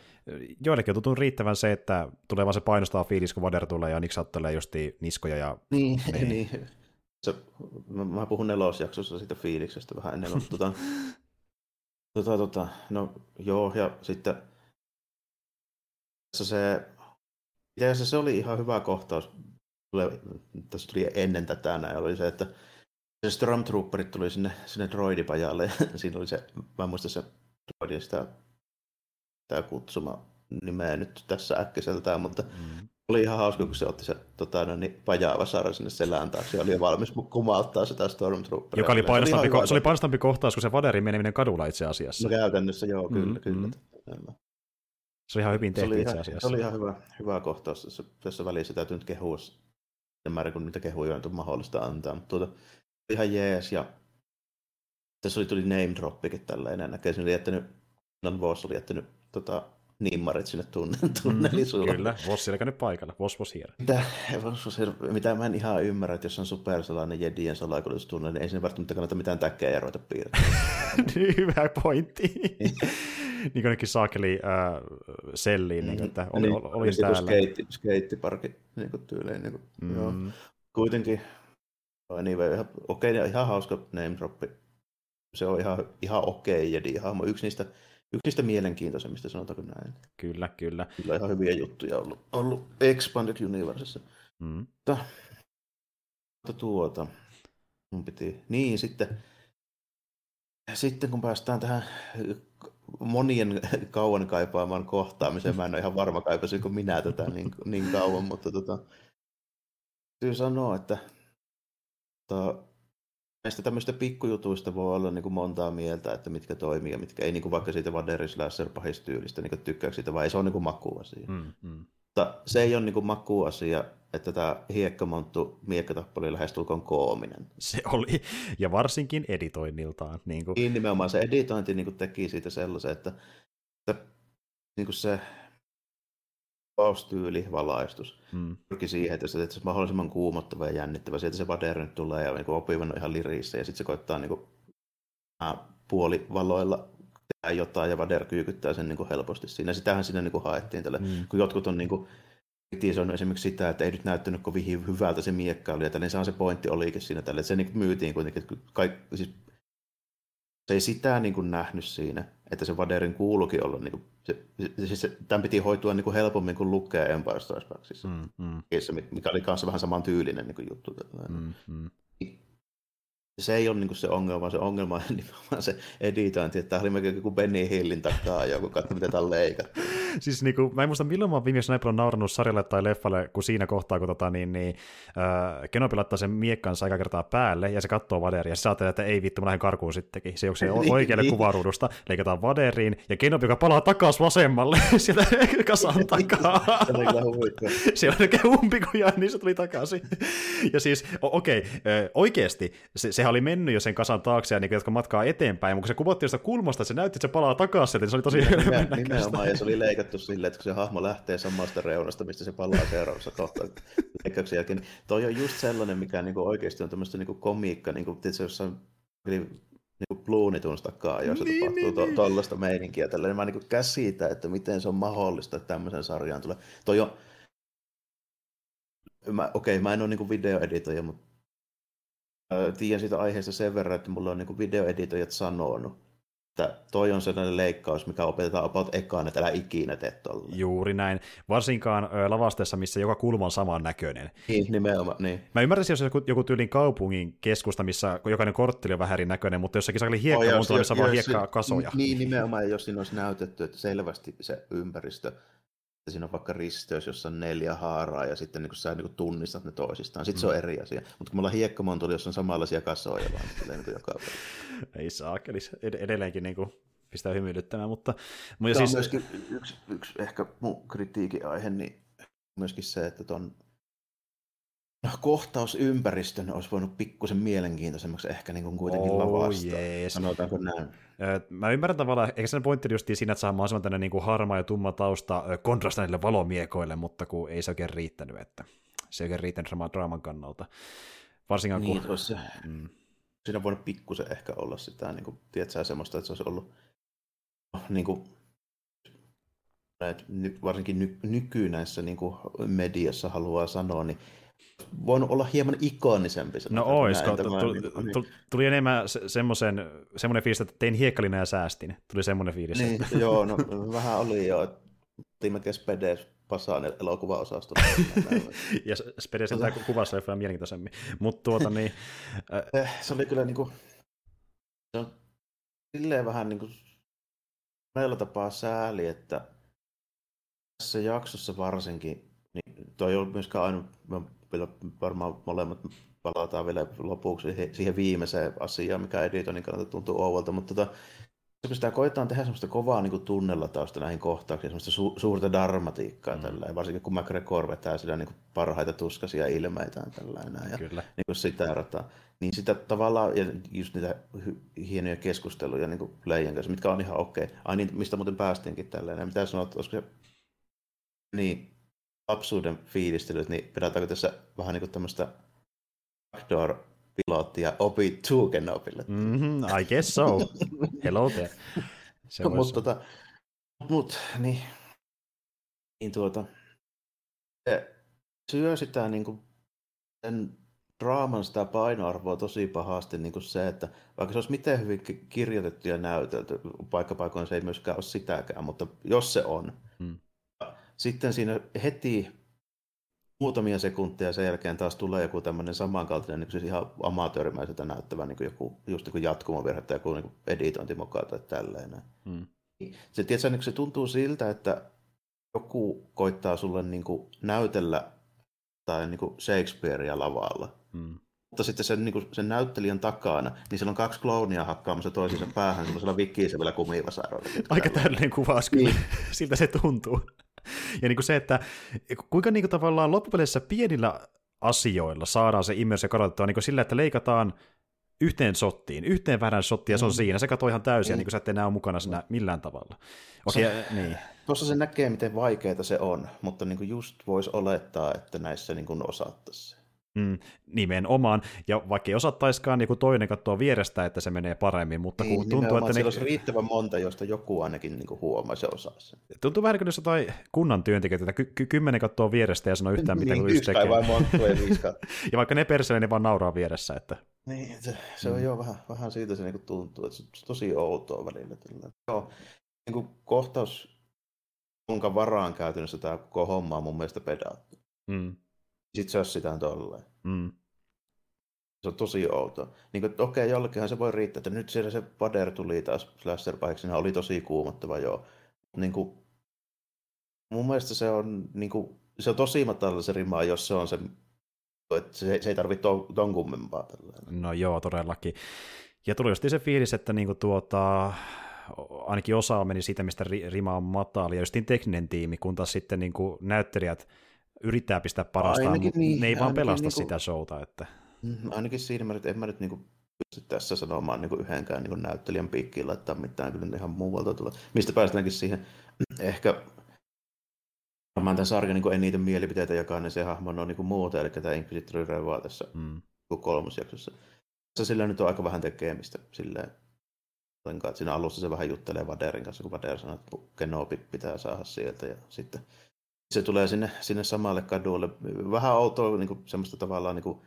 Joillekin on tutun riittävän se, että tulee vaan se painostaa fiilis, kun Vader tulee ja niksattelee justiin niskoja. Ja... Niin, niin. Se, mä, mä puhun nelosjaksossa siitä fiiliksestä vähän ennen. tota, tota, tota, no joo, ja sitten se, ja se, se oli ihan hyvä kohtaus. Tässä tuli ennen tätä näin, oli se, että se Stormtrooperit tuli sinne, sinne droidipajalle ja siinä oli se, mä muistan se droidin sitä, sitä kutsuma nimeä nyt tässä äkkiseltään, mutta mm. oli ihan hauska, kun se otti se tota, no, niin, pajaava saara sinne selän taakse ja oli valmis kumauttaa sitä Stormtrooperia. Joka oli painostampi, se oli painostampi kohtaus, kun se Vaderin meneminen kadulla itse asiassa. No käytännössä joo, kyllä. Mm-hmm. kyllä. Mm-hmm. Se oli ihan hyvin tehty itse asiassa. Se oli ihan hyvä, hyvä kohtaus. Tässä välissä täytyy nyt kehua sen määrä, kun niitä kehuja on mahdollista antaa. Mutta tuota, ihan jees. Ja... Tässä oli tuli name droppikin tällä enää näkee. Siinä oli jättänyt, Voss oli jättänyt tota, nimmarit sinne tunnelisuulle. Mm, kyllä, Voss ei käynyt paikalla. Voss was here. Mitä, Voss was here. Mitä mä en ihan ymmärrä, että jos on supersalainen Jedien salakuljetustunne, niin ei siinä välttämättä kannata mitään täkkejä ja ruveta piirtämään. Hyvä pointti. Niin kuin saakeli äh, selliin, mm. niin, että oli, niin, oli niin, täällä. Skeitti, skeittiparki niin tyyliin. Niin kuin, mm. joo. Kuitenkin, anyway, ihan, okei, okay, ihan hauska name droppi. Se on ihan, ihan okei okay, Jedi-hahmo. Yksi niistä, yksi niistä mielenkiintoisemmista, sanotaanko näin. Kyllä, kyllä. Kyllä ihan hyviä juttuja on ollut, ollut Expanded Universessa. Mm. Mutta, mutta tuota, mun piti, niin sitten, sitten kun päästään tähän... monien kauan kaipaamaan kohtaamiseen. Mä en ole ihan varma, kaipasinko minä tätä niin, niin kauan, mutta tota, täytyy sanoa, että to, näistä tämmöistä pikkujutuista voi olla niin kuin montaa mieltä, että mitkä toimii ja mitkä ei, niin kuin vaikka siitä Vaderin slasher-pahistyylistä niin tykkääkö siitä, vai ei se ole niin kuin makuasia. Mm, mm. Mutta se ei ole niin kuin makuasia, että tämä hiekkamonttu miekkatappeli lähestulkoon koominen. Se oli, ja varsinkin editoinniltaan. Niin kuin... Nimenomaan se editointi niin kuin teki siitä sellaisen, että, että niin kuin se paustyyli, valaistus hmm. pyrki siihen, että se on mahdollisimman kuumottava ja jännittävä. Sieltä se Vader nyt tulee ja niin kuin Obi-Wan on ihan lirissä ja sitten se koittaa niin kuin, äh, puolivaloilla tehdä jotain ja Vader kyykyttää sen niin kuin helposti siinä. Sitähän siinä niin kuin haettiin tällä, hmm. kun jotkut on... Niin kuin, se on esimerkiksi sitä, että ei nyt näyttänyt kovin hyvältä se miekkailu, ja tälleen, sehän se pointti olikin siinä. Tälleen. Se niin myytiin kuitenkin. Kaikki, siis, se ei sitä niin kuin nähnyt siinä, että se Vaderin kuulukin olla. Niin kuin, se, siis se, tämän piti hoitua niin kuin helpommin kuin lukea Empire Strikes Backissa, mm, mm. mikä oli kanssa vähän saman tyylinen niin kuin juttu. Mm, mm. Se ei ole niinku se ongelma, se ongelma on nimenomaan se editointi, että tämä oli melkein joku Benny Hillin takaa joku, katso miten tämä on leikattu. Siis niinku, mä en muista milloin mä oon viimeksi näin paljon naurannut sarjalle tai leffalle, kun siinä kohtaa, kun tota, niin, niin, äh, Kenobi laittaa sen miekkansa aika kertaa päälle, ja se katsoo Vaderia, ja se ajattelee, että ei vittu, mä lähden karkuun sittenkin. Se juoksee oikealle kuvaruudusta, leikataan Vaderiin, ja Kenobi, joka palaa takaisin vasemmalle, sieltä kasan takaa. Siellä on oikein umpikuja, niin se tuli takaisin. Ja siis, okei, okay, oikeasti, se, sehän oli mennyt jo sen kasan taakse, ja niin, jotka matkaa eteenpäin, mutta kun se kuvattiin jostain kulmasta, se näytti, että se palaa takaisin, niin se oli tosi hyvä. Silleen, että kun se hahmo lähtee samasta reunasta, mistä se palaa seuraavassa kohtaa leikkauksen jälkeen. Niin toi on just sellainen, mikä niinku oikeasti on tämmöistä niinku komiikka, niinku, tietysti jossain niinku Bluunitunstakkaan, jossa niin, tapahtuu niin, to- tollaista meininkiä. Tällainen. Mä niinku käsitän, että miten se on mahdollista, että tämmöisen sarjaan tulee. Toi on... Mä, okei, mä en ole niinku videoeditoija, mutta äh, tiedän siitä aiheesta sen verran, että mulla on niinku videoeditoijat sanonut, että toi on sellainen leikkaus, mikä opetetaan about ekaan, että älä ikinä tee tolle. Juuri näin. Varsinkaan ö, lavasteessa, missä joka kulma on saman näköinen. Niin, nimenomaan. Niin. Mä ymmärtäisin, jos joku, joku tyylin kaupungin keskusta, missä jokainen kortteli on vähän eri näköinen, mutta jossakin sakali hiekka on tuossa vaan hiekkaa kasoja. Niin, nimenomaan, jos siinä olisi näytetty, että selvästi se ympäristö, että siinä on vaikka risteys, jossa on neljä haaraa, ja sitten niin kun sä niin kun tunnistat ne toisistaan. Sitten mm. se on eri asia. Mutta kun me ollaan hiekkamontuli, jossa on samanlaisia kasoja, vaan silleen niin joka päivä. Ei saa, eli ed- edelleenkin niin kun pistää hymyilyttämään. Mutta... Tämä siis... on myöskin yksi, yksi ehkä mun kritiikin aihe, niin myöskin se, että ton no, kohtausympäristön olisi voinut pikkusen mielenkiintoisemmaksi ehkä niin kuin kuitenkin oh, lavastaa. Yes. Sanotaanko näin? Mä ymmärrän tavallaan, eikä sen pointti just siinä, että saa mahdollisimman tämmöinen niin kuin harmaa ja tumma tausta kontrasta niille valomiekoille, mutta kun ei se oikein riittänyt, että se ei oikein riittänyt draaman kannalta. Varsinkaan niin, kun... Olisi, mm. Siinä on voinut pikkusen ehkä olla sitä, niin kuin, tiedätkö, semmoista, että se olisi ollut niin kuin... varsinkin ny- nykynäissä niin kuin mediassa haluaa sanoa, niin voinut olla hieman ikonisempi. No ois, tuli enemmän semmoinen fiilis, että tein hiekkalinaa ja säästin. Tuli semmoinen fiilis. Niin, joo, no vähän oli jo. Tiimätkä Spedes Pasanen elokuvaosastolla. Ja Spedes on tämä kuvassa vähän mielenkiintoisemmin. Mut tuota niin... Se oli kyllä niinku... Se on silleen vähän niinku... Meillä tapaa sääli, että tässä jaksossa varsinkin... Niin, toi ei ollut myöskään ainoa... Varmaan molemmat palataan vielä lopuksi siihen viimeiseen asiaan, mikä editoinnin kannalta tuntuu ouvalta, mutta tota, kun sitä koetaan tehdä semmoista kovaa niin kuin tunnella tausta näihin kohtauksiin, semmoista su- suurta dramatiikkaa, mm. tällä, varsinkin kun McGregor vetää sillä niin kuin parhaita tuskaisia ilmeitään tällainen, ja niin kuin sitä rataa. Niin sitä tavallaan, ja just niitä hienoja keskusteluja niin kuin Leijan kanssa, mitkä on ihan okei. Okay. Ai niin, mistä muuten päästiinkin tällainen, mitä sanot, olisiko se... Niin. Absurden fiilistelyt, niin pidätäänkö tässä vähän niin kuin tämmöistä backdoor-pilottia Obi-Wan Kenobille? Mm-hmm, I guess so. Hello there. No, mutta tota, mut, niin, niin tuota, se syö sitä niin kuin sen draaman sitä painoarvoa tosi pahasti niin kuin se, että vaikka se olisi miten hyvin kirjoitettu ja näytelty, paikkapaikoin se ei myöskään ole sitäkään, mutta jos se on, mm. Sitten siinä heti muutamia sekuntia sen jälkeen taas tulee joku tämmöinen samankaltainen, niin siis ihan amatöörimäiseltä näyttävä niin joku, just niin jatkumavirhe tai joku niin editointimoka tai tällainen. Hmm. Se, tietysti, niin se tuntuu siltä, että joku koittaa sulle niin kuin näytellä tai niin kuin Shakespearea lavalla. Hmm. Mutta sitten sen, niin kuin, sen näyttelijän takana, niin siellä on kaksi klounia hakkaamassa toisensa päähän semmoisella vikkiisevällä kumivasaroilla. Aika täydellinen kuvaus kyllä. Niin. Siltä se tuntuu. Ja niin kuin se, että kuinka niin kuin tavallaan loppupeleissä pienillä asioilla saadaan se immersio kadotettua niin kuin sillä, että leikataan yhteen sottiin, yhteen vähän sottiin, ja se on mm. siinä. Se katoo ihan täysin, mm. niin kuin sä et enää ole mukana siinä millään tavalla. Okay, se, niin. Tuossa se näkee, miten vaikeaa se on, mutta niin kuin just voisi olettaa, että näissä niin kuin osattaisiin. Mm, nimenomaan, ja vaikka ei osattaisikaan, niin kun toinen katsoo vierestä, että se menee paremmin, mutta kun niin, tuntuu, että... Ne... olisi riittävän monta, josta joku ainakin niin huomaisi ja osaisi. Tuntuu vähän kuin jos jotain kunnan työntekijöitä, että ky- kymmenen katsoo vierestä ja sanoo yhtään, mitä niin, yksi tekee. Yksi vai monta ja viisi katsoo. Ja vaikka ne persille, ne vaan nauraa vieressä. Että... Niin, se, se on mm. jo vähän, vähän siitä se niin tuntuu, että se on tosi outoa välillä. Joo, niin kohtaus, jonka varaan käytännössä tämä koko homma on mun mielestä pedattu. Mm. Sitten se olisi sitä tolleen. Mm. Se on tosi outoa. Niin okei, okay, jollekinhan se voi riittää, että nyt siellä se Vader tuli taas slasher-pahiksena, oli tosi kuumottava, joo. Niin kuin, mun mielestä se on, niin kuin, se on tosi matala se rima, jos se on se, että se, se ei tarvitse ton, ton kummempaa. Tällainen. No joo, todellakin. Ja tuli just se fiilis, että niin kuin tuota... ainakin osa meni siitä, mistä rima on matala, ja justiin tekninen tiimi, kun taas sitten niin kuin näyttelijät yrittää pistää parastaan, mutta niin, ne ei vaan pelasta niin kuin, sitä showta. Että... Ainakin siinä mä nyt, en mä nyt niin kuin pysty tässä sanomaan niin kuin yhdenkään niin kuin näyttelijän piikkiin laittaa mitään, kyllä ihan muualta tulee. Mistä päästäänkin siihen, ehkä varmaan tämän sarjan niin kuin eniten mielipiteitä jakaa, niin se hahmon on niin kuin muuta, eli tämä Inquisitori Revaa tässä mm. kolmosjaksossa. Tässä sillä nyt on aika vähän tekemistä silleen. Että siinä alussa se vähän juttelee Vaderin kanssa, kun Vader sanoo, että Kenobi pitää saada sieltä. Ja sitten se tulee sinne, sinne samalle kadulle. Vähän outoa niin semmoista tavallaan, niin kuin,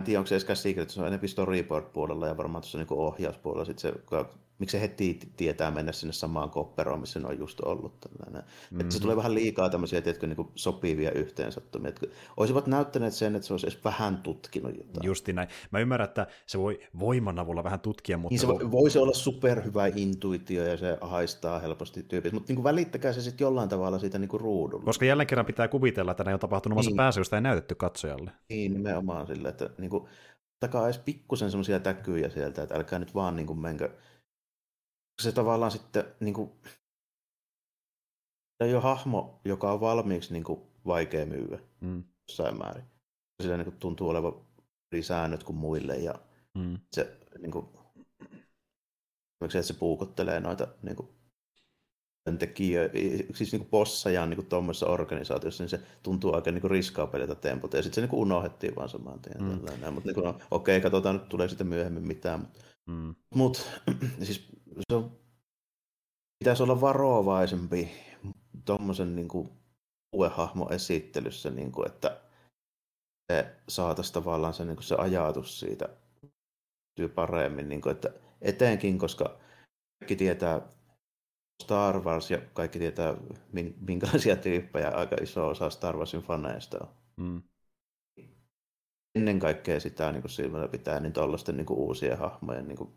en tiedä onko se edes secret, se on enemmän storyboard-puolella ja varmaan tuossa niin ohjauspuolella. Sitten se, miksi se heti tietää mennä sinne samaan kopperoon, missä ne on just ollut. Mm-hmm. Että se tulee vähän liikaa tämmöisiä tiedätkö, niin kuin sopivia yhteensattumia. Että olisivat näyttäneet sen, että se olisi edes vähän tutkinut jotain. Justi näin. Mä ymmärrän, että se voi voiman avulla vähän tutkia. Mutta niin se voi, voi se olla superhyvä intuitio ja se haistaa helposti tyypistä. Mutta niin välittäkää se sitten jollain tavalla siitä niin kuin ruudulla. Koska jälleen kerran pitää kuvitella, että näin on tapahtunut omassa niin. Päässä, josta ei näytetty katsojalle. Niin, nimenomaan sillä, että niin kuin, ottakaa edes pikkusen semmoisia täkyjä sieltä, että älkää nyt vaan niin kuin menkö. Se tavallaan sitten niinku ei ole hahmo, joka on valmiiksi niinku vaikea myyä mm. jossain määrin. Sillä niinku tuntuu olevan eri säännöt kuin muille ja mm. se niinku miksi se puukottelee noita niinku tekijöitä, siis niinku bosseja niinku tuommoisessa organisaatiossa, niin se tuntuu aika niinku riskaa pelata tempot ja sitten se niinku unohdettiin vaan samaan tien mm. tällainen, mutta niinku no, okei, okay, katsotaan nyt tulee sitten myöhemmin mitään, mutta mm. mut siis se on, pitäisi olla varovaisempi tuommoisen niin kuin uuden hahmon esittelyssä, niin kuin, että se saataisiin tavallaan se, niin kuin se ajatus siitä paremmin, niin kuin, että etenkin, koska kaikki tietää Star Wars ja kaikki tietää minkälaisia tyyppejä aika iso osa Star Warsin faneista on. Mm. Ennen kaikkea sitä niin kuin silmällä pitää niin tuollaisten niin kuin uusien hahmojen niin kuin,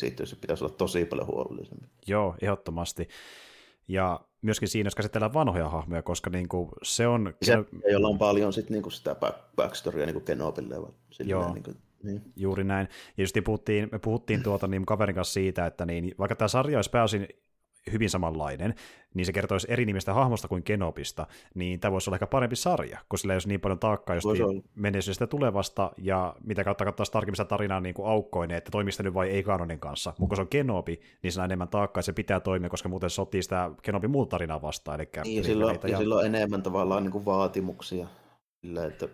siitä se pitäisi olla tosi paljon huolellisemmin. Joo, ehdottomasti. Ja myöskin siinä, jos käsitellään vanhoja hahmoja, koska niinku se on... Se, jolla on paljon sit niinku sitä backstorya niinku Kenobille. Joo, niinku, niin. Juuri näin. Ja just puhuttiin, me puhuttiin tuota, niin kaverin kanssa siitä, että niin, vaikka tämä sarja olisi pääosin hyvin samanlainen, niin se kertoisi eri nimistä hahmosta kuin Kenobista, niin tämä voisi olla ehkä parempi sarja, kun sillä ei olisi niin paljon taakkaa jostain menneisyydestä tulevasta, ja mitä kautta katsotaan tarkemmin sitä tarinaa niin kuin aukkoinen, että toimii sitä nyt vai ei kanonin kanssa. Mutta kun se on Kenobi, niin se on enemmän taakkaa, ja se pitää toimia, koska muuten sotii sitä Kenobin muuta tarinaa vastaan. Eli niin, ja silloin, ja silloin enemmän tavallaan niin kuin vaatimuksia, sillä, että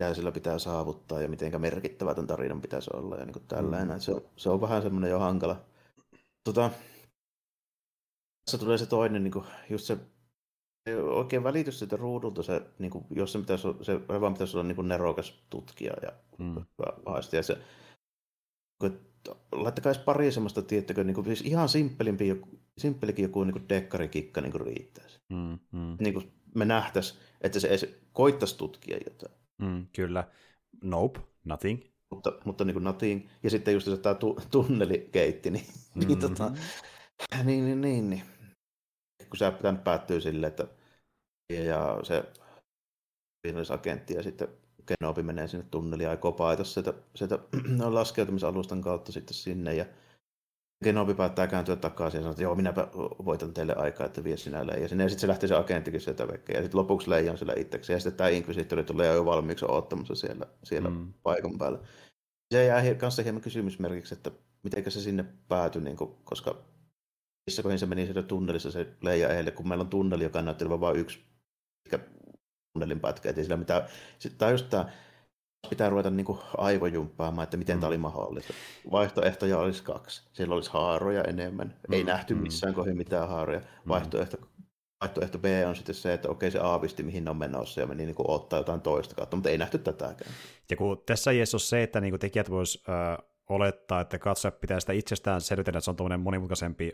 mitä sillä pitää saavuttaa, ja miten merkittävä tämän tarinan pitäisi olla, ja niin kuin tällainen. Mm. Se, on, se on vähän semmoinen jo hankala... Tota, tässä tulee se toinen, niin kuin, just se oikein välitys siitä ruudulta, se, niin kuin, jos se pitäisi, se vaan pitäisi olla niin kuin nerokas tutkija ja mm. haistija. Se, laittakaa edes pari semmoista, tiettäkö, niin kuin, siis ihan simppelikin joku niin kuin dekkarikikka niin kuin riittäisi. Mm, mm. Niin kuin me nähtäisiin, että se edes koittaisi tutkia jotain. Mm, kyllä. Nope, nothing. Mutta, mutta niin kuin nothing. Ja sitten just se tämä tu- tunnelikeitti, niin, mm. niin tota... Niin, niin, niin, niin. Kun se pitää nyt päättyä silleen, että ja se viinallisagentti ja sitten Kenobi menee sinne tunneliin ja aikoo paeta sieltä, sieltä laskeutumisalustan kautta sitten sinne ja Kenobi päättää kääntyä takaisin ja sanoo, että joo, minäpä voitan teille aikaa, että vie sinä Leija sinne ja sitten se lähtee se agenttikin sieltä vekkeen ja sitten lopuksi Leija on siellä itsekseen ja sitten tämä Inquisitori tulee jo valmiiksi odottamassa siellä, siellä mm. paikan päällä. Se jää kanssa hieman kysymysmerkiksi, että miten se sinne päätyi, niin kuin, koska missä kohin se meni siellä tunnelissa se Leija eilen, kun meillä on tunneli, joka näytti olevan vain yksi tunnelin pätkä. Tämä just tämä, pitää ruveta niinku aivojumppaamaan, että miten mm. tämä oli mahdollista. Vaihtoehtoja olisi kaksi. Siellä olisi haaroja enemmän. Mm. Ei nähty missään mm. kohin mitään haaroja. Vaihtoehto, vaihtoehto B on sitten se, että okei se aavisti, mihin ne on menossa ja meni niinku odottaa jotain toista kautta, mutta ei nähty tätäkään. Ja kun tässä ei ole se, että niinku tekijät voisivat... Äh... olettaa, että katsoja pitää sitä itsestään selvitellä, että se on tuommoinen monimutkaisempi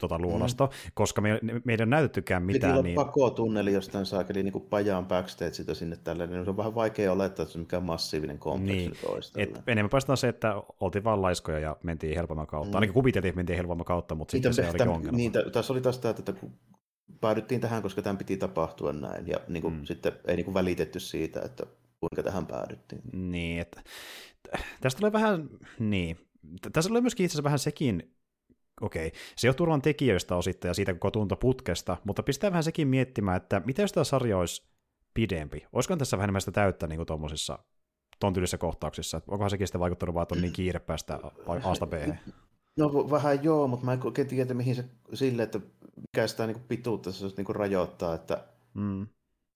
tota luolasta, mm. koska me, me ei ole näytettykään mitään. Piti niin... olla pakotunneli jostain saakeli niin pajaan backstageita sinne tällainen, niin se on vähän vaikea olettaa, että se on mikään massiivinen kompleksi niin. toista. Et enemmän päästään se, että oltiin vaan laiskoja ja mentiin helpomman kautta, mm. ainakin kuviteltiin, että mentiin helpomman kautta, mutta sitten se olikin ongelma. Niin, tässä oli taas tämä, että kun päädyttiin tähän, koska tämän piti tapahtua näin, ja niin kuin, mm. sitten ei niin kuin välitetty siitä, että kuinka tähän päädyttiin. Niin, että tästä tulee vähän, niin, tässä tulee myöskin itse asiassa vähän sekin, okei, se johtuu varmaan tekijöistä osittain ja siitä koko tuntoputkesta, mutta pistää vähän sekin miettimään, että mitä jos tämä sarja olisi pidempi? Olisiko tässä vähän enemmän sitä täyttää niin kuin tuommoisissa ton tyylissä kohtauksissa? Että onkohan sekin sitten vaikuttanut vaan, että on niin kiire päästä Asta B-hän? No vähän joo, mutta mä en oikein tiedä, mihin se sille, että mikä sitä niin kuin pituutta se niin kuin rajoittaa, että mm.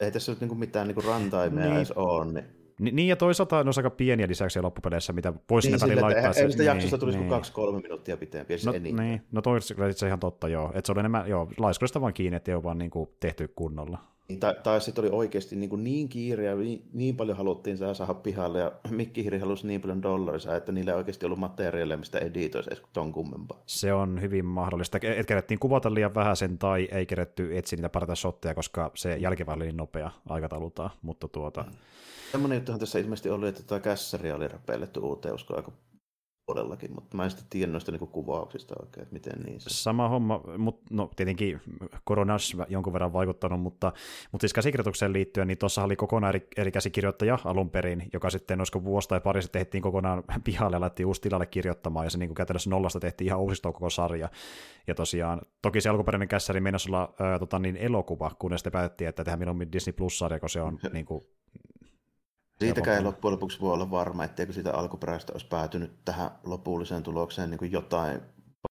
ei tässä nyt niin kuin mitään niin kuin rantaimia niin. edes ole, niin... Niin, ja toisaalta ne on aika pieniä lisäyksiä loppupeleissä, mitä voisi niin, ne välillä laittaa. Ei sitä jaksosta tulisi niin. kuin kaksi kolme minuuttia pitempiä, se no, niin. niin. No toisaalta itse ihan totta, joo. Että se oli enemmän, joo, laiskuudesta vaan kiinni, ettei ole vaan niin kuin tehty kunnolla. Tai, tai sitten oli oikeasti niin, niin kiireä, niin, niin paljon haluttiin saada pihalle, ja Mikki Hiiri halusi niin paljon dollarissa, että niillä ei oikeasti ollut materiaalia, mistä editoisi edes ton kummempaa. Se on hyvin mahdollista. Et kerettiin kuvata liian vähäsen, tai ei keretty etsiä niitä parta shotteja, koska se jälkivaihe oli niin nopea aikataulultaan, mutta tuota... Mm. Semmoinen juttuhan tässä ilmeisesti oli, että tämä kässäri oli rapelletty uuteen uskoon aika puolellakin, mutta mä en sitten tiedä noista niinku kuvauksista oikein, että miten niin se... Sama homma, mutta no tietenkin koronas jonkun verran vaikuttanut, mutta, mutta siis käsikirjoitukseen liittyen, niin tuossa oli kokonaan eri, eri käsikirjoittaja alun perin, joka sitten olisiko vuosi tai pari, se tehtiin kokonaan pihalle ja laitettiin uusi tilalle kirjoittamaan, ja se niin käytännössä nollasta tehtiin ihan uusista koko sarja. Ja tosiaan, toki se alkuperäinen kässäri meinasi olla ää, tota, niin elokuva, kunnes sitten päätettiin, että tehdään minun Disney Plus-sarja, kun se on niin kuin, siitäkään ei loppujen lopuksi voi olla varma, etteikö sitä alkuperäistä olisi päätynyt tähän lopulliseen tulokseen niin kuin jotain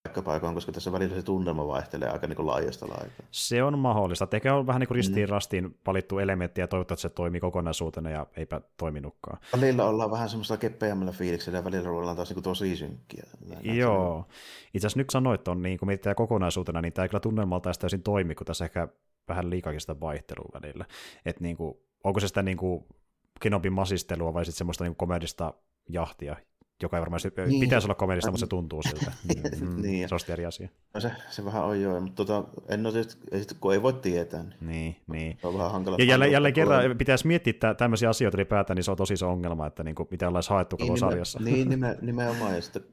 paikkapaikoon, koska tässä välillä se tunnelma vaihtelee aika niin kuin laajasta laitaan. Se on mahdollista. Ehkä on vähän niin kuin ristiin rastiin valittu elementti ja toivotaan, että se toimii kokonaisuutena ja eipä toiminutkaan. Välillä ollaan vähän semmoista keppeämmällä fiiliksellä ja välillä ollaan taas niin kuin tosi synkkiä. Joo. Itse asiassa nyt sanoit, että on niin kuin mietitään kokonaisuutena, niin tämä ei kyllä tunnelmalta edes täysin toimi, kun tässä ehkä vähän liikaakin sitä vaihtelua välillä. Että niin kuin, onko se sitä niin kuin Kenobin masistelua vai sitten semmoista niin komedista jahtia, joka ei varmaan niin. pitäisi olla komedista, mutta se tuntuu siltä. Mm, niin. Se on sitten eri asia. No se, se vähän on joo, mutta tota, en ole tietysti, kun ei voi tietää. Niin, niin. niin. Se on vähän hankala. Ja jälleen, jälleen kerran pitäisi miettiä tä- tämmöisiä asioita ylipäätään, niin se on tosi iso ongelma, että niin kuin, mitä ollaan haettu niin, koko nimen, sarjassa. Niin, nimen, nimenomaan. Ja sitten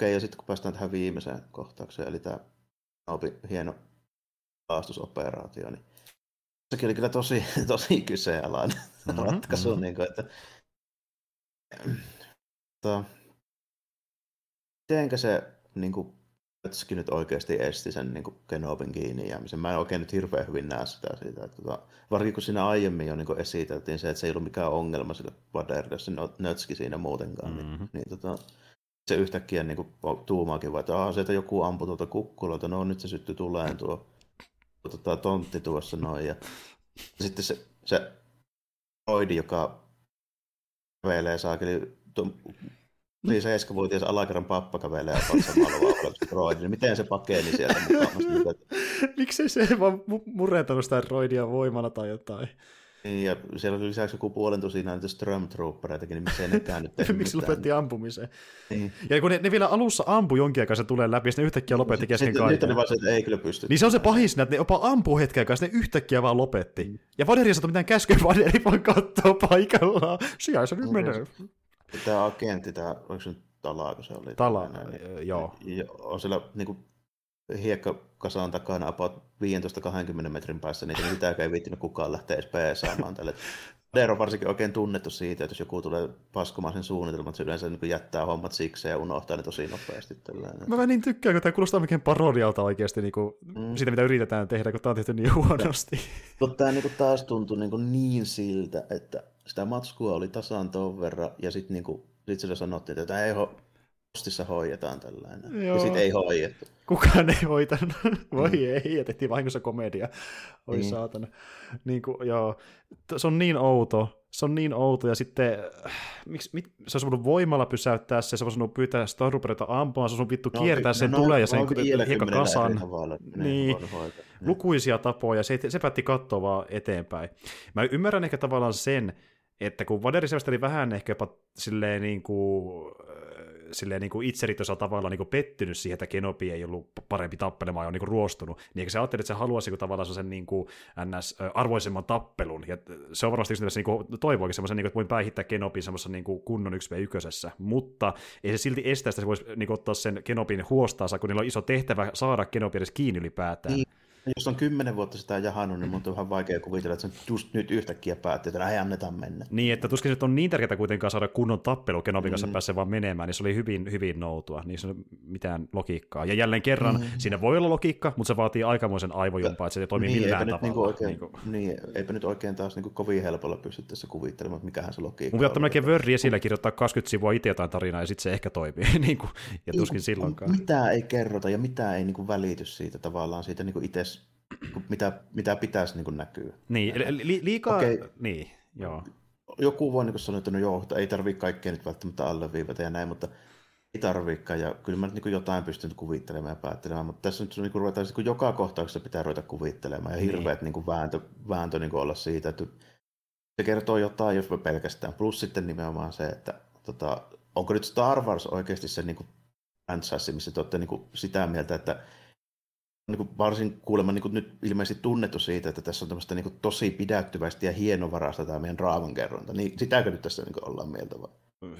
okay, sit, kun päästään tähän viimeiseen kohtaukseen, eli tämä hieno kalastusoperaatio, niin se oli kyllä tosi, tosi kyseenalainen mm-hmm, ratkaisu. Mm-hmm. Niin kuin, että, että, mitenkä se niin kuin, nyt oikeasti esti sen niin kuin Kenobin kiinni jäämisen? Mä en oikein nyt hirveän hyvin näe sitä. Siitä, että, varsinkin kun siinä aiemmin jo niin kuin esiteltiin se, että se ei ollut mikään ongelma sille Vaderille, se nötski siinä muutenkaan. Niin, mm-hmm. niin, tota, se yhtäkkiä niin kuin, tuumaakin vaan, että sieltä joku ampui tuolta kukkulolta, no nyt se syttyi tuleen tuo. Tota, tontti tuossa noin, ja sitten se, se roidi, joka kävelee saakeli, niin seitsemänvuotias alakerran pappa kävelee samalla vauhdalla roidi, niin miten se pakeni sieltä mukaan? Miksei se ei vaan murentanut sitä roidia voimana tai jotain? Ja siellä oli lisäksi joku puolentu siinä näitä Stormtroopereitakin, niin miksei nekään nyt tehnyt miksi mitään. Lopetti ampumiseen? Niin. Ja kun ne, ne vielä alussa ampui jonkin aikaa, se tulee läpi, ja sitten yhtäkkiä lopetti kesken kaiken. Nyt oli vaan se, että ei kyllä pysty. Niin se on se pahin, että ne jopa ampuu hetken aikaa, sitten yhtäkkiä vaan lopetti. Mm. Ja Vaderi ei saatu mitään käskyä, Vaderi vaan kattoo paikallaan. Sijaan se nyt menee. Tämä agentti, tämä, oliko se nyt Tala, kun se oli? Tala, niin, joo. On siellä niin kuin hiekkakasan takana about viisitoista kaksikymmentä metrin päässä, niin sitäkään ei viittinyt kukaan lähteä edes peesaamaan tälle. Vader on varsinkin oikein tunnettu siitä, että jos joku tulee paskomaan sen suunnitelmat, se yleensä niin jättää hommat sikseen ja unohtaa ne tosi nopeasti. Tällainen. Mä niin tykkään, kun tämä kuulostaa oikein parodialta oikeasti niin kuin mm. siitä, mitä yritetään tehdä, kun tämä on tehty niin huonosti. Mutta tämä niin taas tuntui niin, niin siltä, että sitä matskua oli tasan tuon verran, ja sitten niin sit sillä sanottiin, että tämä ei ole postissa hoidetaan tällainen. Joo. Ja sitten ei hoidettu. Kukaan ei hoitanut. Voi mm. ei, ja tehtiin vahingossa komedia. Oi mm. saatana. Niin kuin, joo. Se on niin outo. Se on niin outo, ja sitten miksi, mit, se olisi voinut voimalla pysäyttää se, se olisi voinut pyytää Stormtroopereita ampumaan, se olisi voinut vittu no, kiertää no, sen no, tulee ja sen hiekka kasan. Niin, lukuisia tapoja, se, se päätti katsoa vaan eteenpäin. Mä ymmärrän ehkä tavallaan sen, että kun Vaderi sellaista oli vähän ehkä jopa silleen niin kuin silleen niin kuin itseritöisellä tavalla niin kuin pettynyt siihen, että Kenobi ei ollut parempi tappelemaan ja on niin kuin ruostunut, niin eikö sä ajattele, että sä haluaisi niin tavallaan sen niin kuin ns. Arvoisemman tappelun, ja se on varmasti se niin toivoakin semmoisen, niin kuin, että voin päihittää Kenobin semmoisessa niin kuin kunnon yksi vastaan yksi, mutta ei se silti estä, että se voisi niin kuin ottaa sen Kenobin huostaansa, kun niillä on iso tehtävä saada Kenobi edes kiinni ylipäätään. Mm. Jos on kymmenen vuotta sitä jahannut, niin mun on vähän vaikea kuvitella, että se just nyt yhtäkkiä päättyy, että ei anneta mennä. Niin, että tuskin se on niin tärkeää kuitenkaan saada kunnon tappelu Kenobin kanssa mm-hmm. pääsee vaan menemään, niin se oli hyvin, hyvin noutua, niin se ei ole mitään logiikkaa. Ja jälleen kerran, mm-hmm. siinä voi olla logiikka, mutta se vaatii aikamoisen aivojumpaa, että se ei toimi niin, millään tavalla. Niinku oikein, niin, kuin... niin, eipä nyt oikein taas niinku kovin helpolla pysty tässä kuvittelemaan, että mikähän se logiikka on. Mun pitää melkein vörri esillä kirjoittaa kaksikymmentä sivua itse jotain tarinaa, ja sitten se ehkä toimii, ja tuskin silloinkaan. Mitään ei kerrota, ja mitään ei niinku välity siitä tavallaan, siitä niinku itse Mitä, mitä pitäisi niin näkyä. Niin, li, liikaa... Okei. Niin, joo. Joku voi niin sanoa, että no joo, ei tarvitse kaikkea nyt välttämättä alleviivata ja näin, mutta ei tarvitsekaan. Ja kyllä mä nyt niin jotain pystyn kuvittelemaan ja päättelemään, mutta tässä nyt niin ruvetaan, kun joka kohtauksessa pitää ruveta kuvittelemaan ja niin. Hirveät niin vääntö, vääntö niin olla siitä, että se kertoo jotain, jos me pelkästään. Plus sitten nimenomaan se, että tota, onko nyt Star Wars oikeasti se niin franchise, missä te olette niin sitä mieltä, että niin varsin kuulemma niin nyt ilmeisesti tunnettu siitä, että tässä on tämmöistä niin tosi pidättyväistä ja hienovaraista tämä meidän raavankerronta. Niin sitäkö nyt tässä niin ollaan mieltä vaan?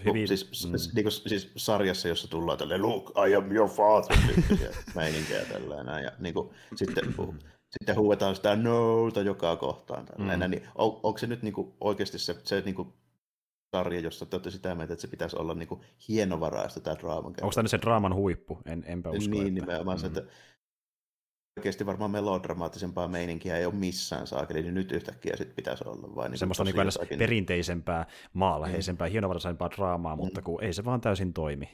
Hyvin... Siis, mm. niin kuin, siis sarjassa, jossa tullaan tälleen, look, I am your father, tyyppisiä meininkiä tälleen näin. Ja niin kuin, sitten, hu, sitten huuetaan sitä noota joka kohtaan. Tälleen, mm. niin, on, onko se nyt niin kuin, oikeasti se... se niin kuin, sarja, jossa te olette sitä mieltä, että se pitäisi olla niin kuin, hienovaraista tämä draaman kerronta. Onko tämä nyt se draaman huippu? En, enpä usko. Niin, että... nimenomaan mm-hmm. se, että... Oikeasti varmaan melodramaattisempaa meininkiä ei ole missään saakeli, niin nyt yhtäkkiä sit pitäisi olla. Vai niin semmoista niin jotakin... perinteisempää, maalaheisempää, mm. hienovaraisempaa draamaa, mutta kun mm. ei se vaan täysin toimi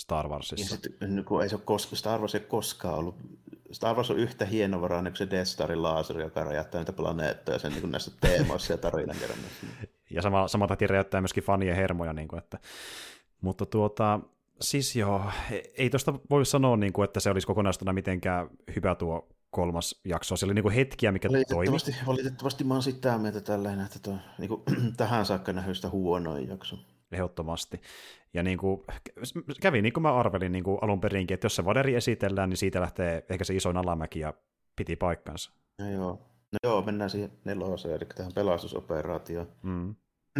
Star Warsissa. Sit, kun ei se kos- Star Wars ei koskaan ollut. Star Wars on yhtä hienovarainen kuin se Death Starin laaseri, joka räjäyttää niitä planeettoja sen, niin näissä teemoissa ja tarinankerronnassa. Ja sama, sama takia räjäyttää myöskin fanien hermoja. Niin kuin, että... Mutta tuota... Siis joo, ei tuosta voi sanoa, niin kuin, että se olisi kokonaistuna mitenkään hyvä tuo kolmas jakso. Se oli niin kuin hetkiä, mikä toimi. Valitettavasti mä oon sitä mieltä tälleen, että tuo, niin kuin, tähän saakka nähdystä huonoin jakso. Ehdottomasti. Ja niin kuin, kävi niin kuin mä arvelin niin kuin alun perinkin, että jos se vaderi esitellään, niin siitä lähtee ehkä se isoin alamäki ja piti paikkansa. No joo, no joo mennään siihen neloseen, eli tähän pelastusoperaatioon. Mm.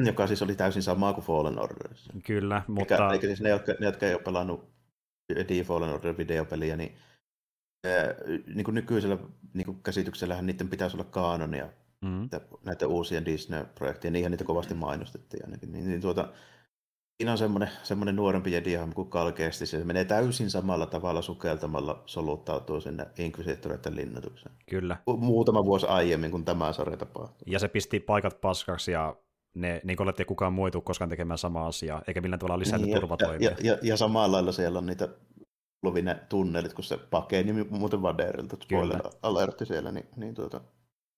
Joka siis oli täysin samaa kuin Fallen Orderissa. Kyllä, mutta... Eikä, eikä siis ne, jotka, ne, jotka ei ole pelannut Jedi Fallen Order-videopeliä, niin, ää, niin kuin nykyisellä niin kuin käsityksellähän niiden pitäisi olla kaanonia. Mm. Näitä uusien Disney-projekteja, niinhän niitä kovasti mainostettiin ainakin. Niin, niin tuota, siinä on semmoinen, semmoinen nuorempi Jedi-hahmo kuin Cal Kestis, se menee täysin samalla tavalla sukeltamalla soluttautuu sinne Inquisitoreiden linnatukseen. Kyllä. Muutama vuosi aiemmin, kun tämä sarja tapahtui. Ja se pisti paikat paskaksi ja... Ne, niin kuin ei kukaan muu ei tule koskaan tekemään samaa asiaa, eikä millään tavalla lisännyt niin, turvatoimia. Ja, ja, ja, ja samalla lailla siellä on niitä luvine tunnelit, kun se pakeni muuten vaderilta, spoiler alertti siellä, niin, niin tuota,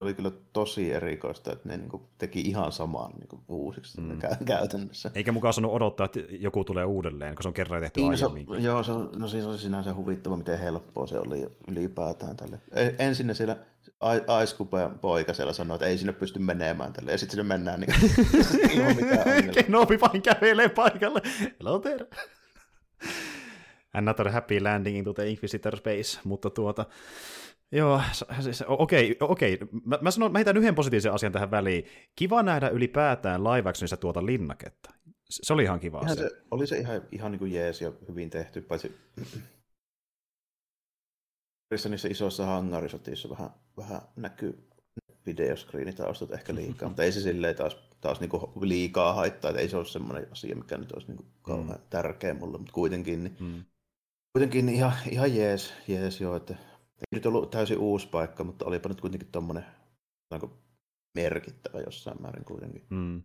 oli kyllä tosi erikoista, että ne niin kuin, teki ihan samaan niin kuin, uusiksi mm. käytännössä. Eikä mukaan sanonut odottaa, että joku tulee uudelleen, kun se on kerran tehty niin, aiemmin. Se, joo, se, no siinä oli sinänsä huvittava, miten helppoa se oli ylipäätään tälle. Ensinnä siellä... Aiskupen poika siellä sanoo, että ei sinne pysty menemään tälle. Ja sitten sinne mennään niin ilman mitään ongelmaa. Kenobi vain kävelee paikalle. Hello there. Another happy landing into the Inquisitor space. Mutta tuota... Joo, siis, okei, okei. Mä, mä, sanon, mä heitän yhden positiivisen asian tähän väliin. Kiva nähdä ylipäätään live-actionissa tuota linnaketta. Se oli ihan kiva. Se, oli se ihan, ihan niin kuin jees ja hyvin tehty, paitsi... Niissä isoissa hangarisotissa vähän, vähän näkyy videoskriinitaustat ehkä liikaa, mutta ei se silleen taas, taas niinku liikaa haittaa, että ei se ole semmoinen asia, mikä nyt olisi niinku kauhean mm. tärkeä mulle, mutta kuitenkin, mm. kuitenkin ihan, ihan jees, jees joo, että ei nyt ollut täysin uusi paikka, mutta olipa nyt kuitenkin tommoinen merkittävä jossain määrin kuitenkin. Mm.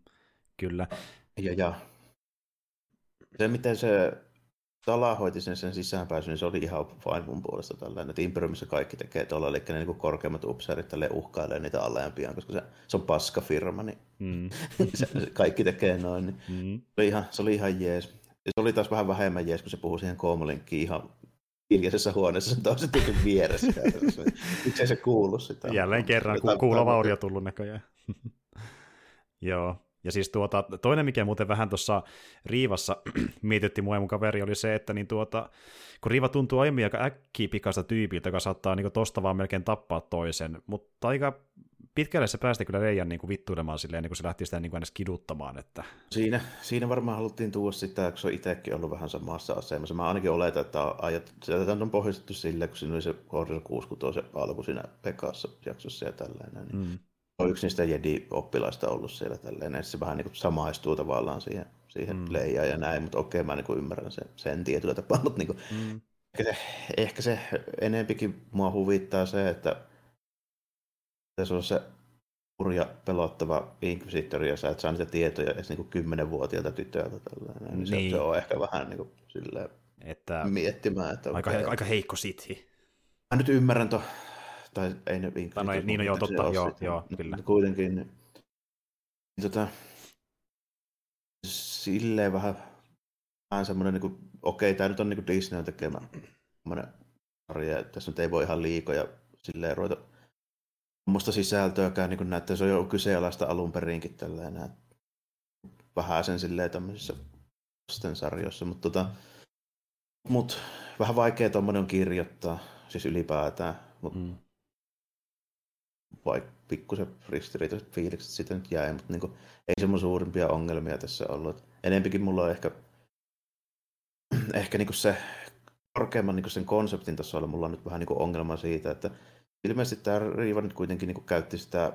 Kyllä. Ja, ja se miten se... Tala hoiti sen, sen sisäänpääsyn, niin se oli ihan fine mun puolesta tällainen, että Imperiumissa kaikki tekee tuolla, eli ne niin korkeimmat upseerit uhkailee niitä alempiaan, koska se, se on paska firma, niin mm. se, se kaikki tekee noin. Niin. Mm. Se, oli ihan, se oli ihan jees. Ja se oli taas vähän vähemmän jees, kun se puhui siihen Komolinkkiin ihan hiljaisessa huoneessa, se toiset tietenkin vieressä. Miksei se kuulu sitä? Jälleen kerran, kun kuulovaurio tullut näköjään. Joo. Ja siis tuota, toinen, mikä muuten vähän tuossa Riivassa mietitti mua ja mun kaveri, oli se, että niin tuota, kun Riiva tuntuu aiemmin aika äkkipikaista tyypiltä, joka saattaa niin tosta vaan melkein tappaa toisen, mutta aika pitkälle se päästi kyllä Leijan niin vittuilemaan silleen, niin kun se lähti sitä niin aina kiduttamaan. Että... Siinä, siinä varmaan haluttiin tuoda sitä, kun se on itsekin ollut vähän samassa asemassa. Mä ainakin oletan, että tämä on pohjistettu silleen, kun siinä oli se Order kuusikymmentäkuusi alku siinä Pekassa jaksossa ja tällainen. Niin... Mm. On yksi niistä Jedi-oppilaista ollut siellä tälleen, että se vähän niin kuin samaistuu tavallaan siihen, siihen mm. Leijaan ja näin, mutta okei, mä niin kuin ymmärrän sen, sen tietyllä tapaa, mutta niin kuin, mm. ehkä, se, ehkä se enempikin mua huvittaa se, että se on se kurja, pelottava Inquisitori, ja sä et saa niitä tietoja edes niin kuin kymmenvuotiaalta tytöltä tällainen, niin, niin se on ehkä vähän niin kuin silleen että miettimään. Että aika, okay, aika heikko sithi. Mä nyt ymmärrän tuon. Tai ei ne vinkkiä. No, niin on joo, totta, joo, joo, kyllä. Kuitenkin niin, tota, silleen vähän, vähän semmoinen, niin kuin, okei, tämä nyt on niin kuin Disney tekemä sarja, että tässä nyt ei voi ihan liikoja silleen ruveta musta sisältöäkään niin näyttää, se on jo kyseenalaista alun perinkin tällainen, vähän sen silleen tämmöisissä lasten sarjoissa, mutta tota, mut, vähän vaikea tommoinen on kirjoittaa, siis ylipäätään, mutta mm. vaikka pikkusen ristiriitaiset fiilikset siitä nyt jäi, mutta niin kuin, ei semmoinen suurimpia ongelmia tässä ollut. Enempikin mulla on ehkä, ehkä niin kuin se korkeamman niin kuin sen konseptin tasolla mulla on nyt vähän niin kuin ongelma siitä, että ilmeisesti tämä Riiva nyt kuitenkin niin kuin käytti sitä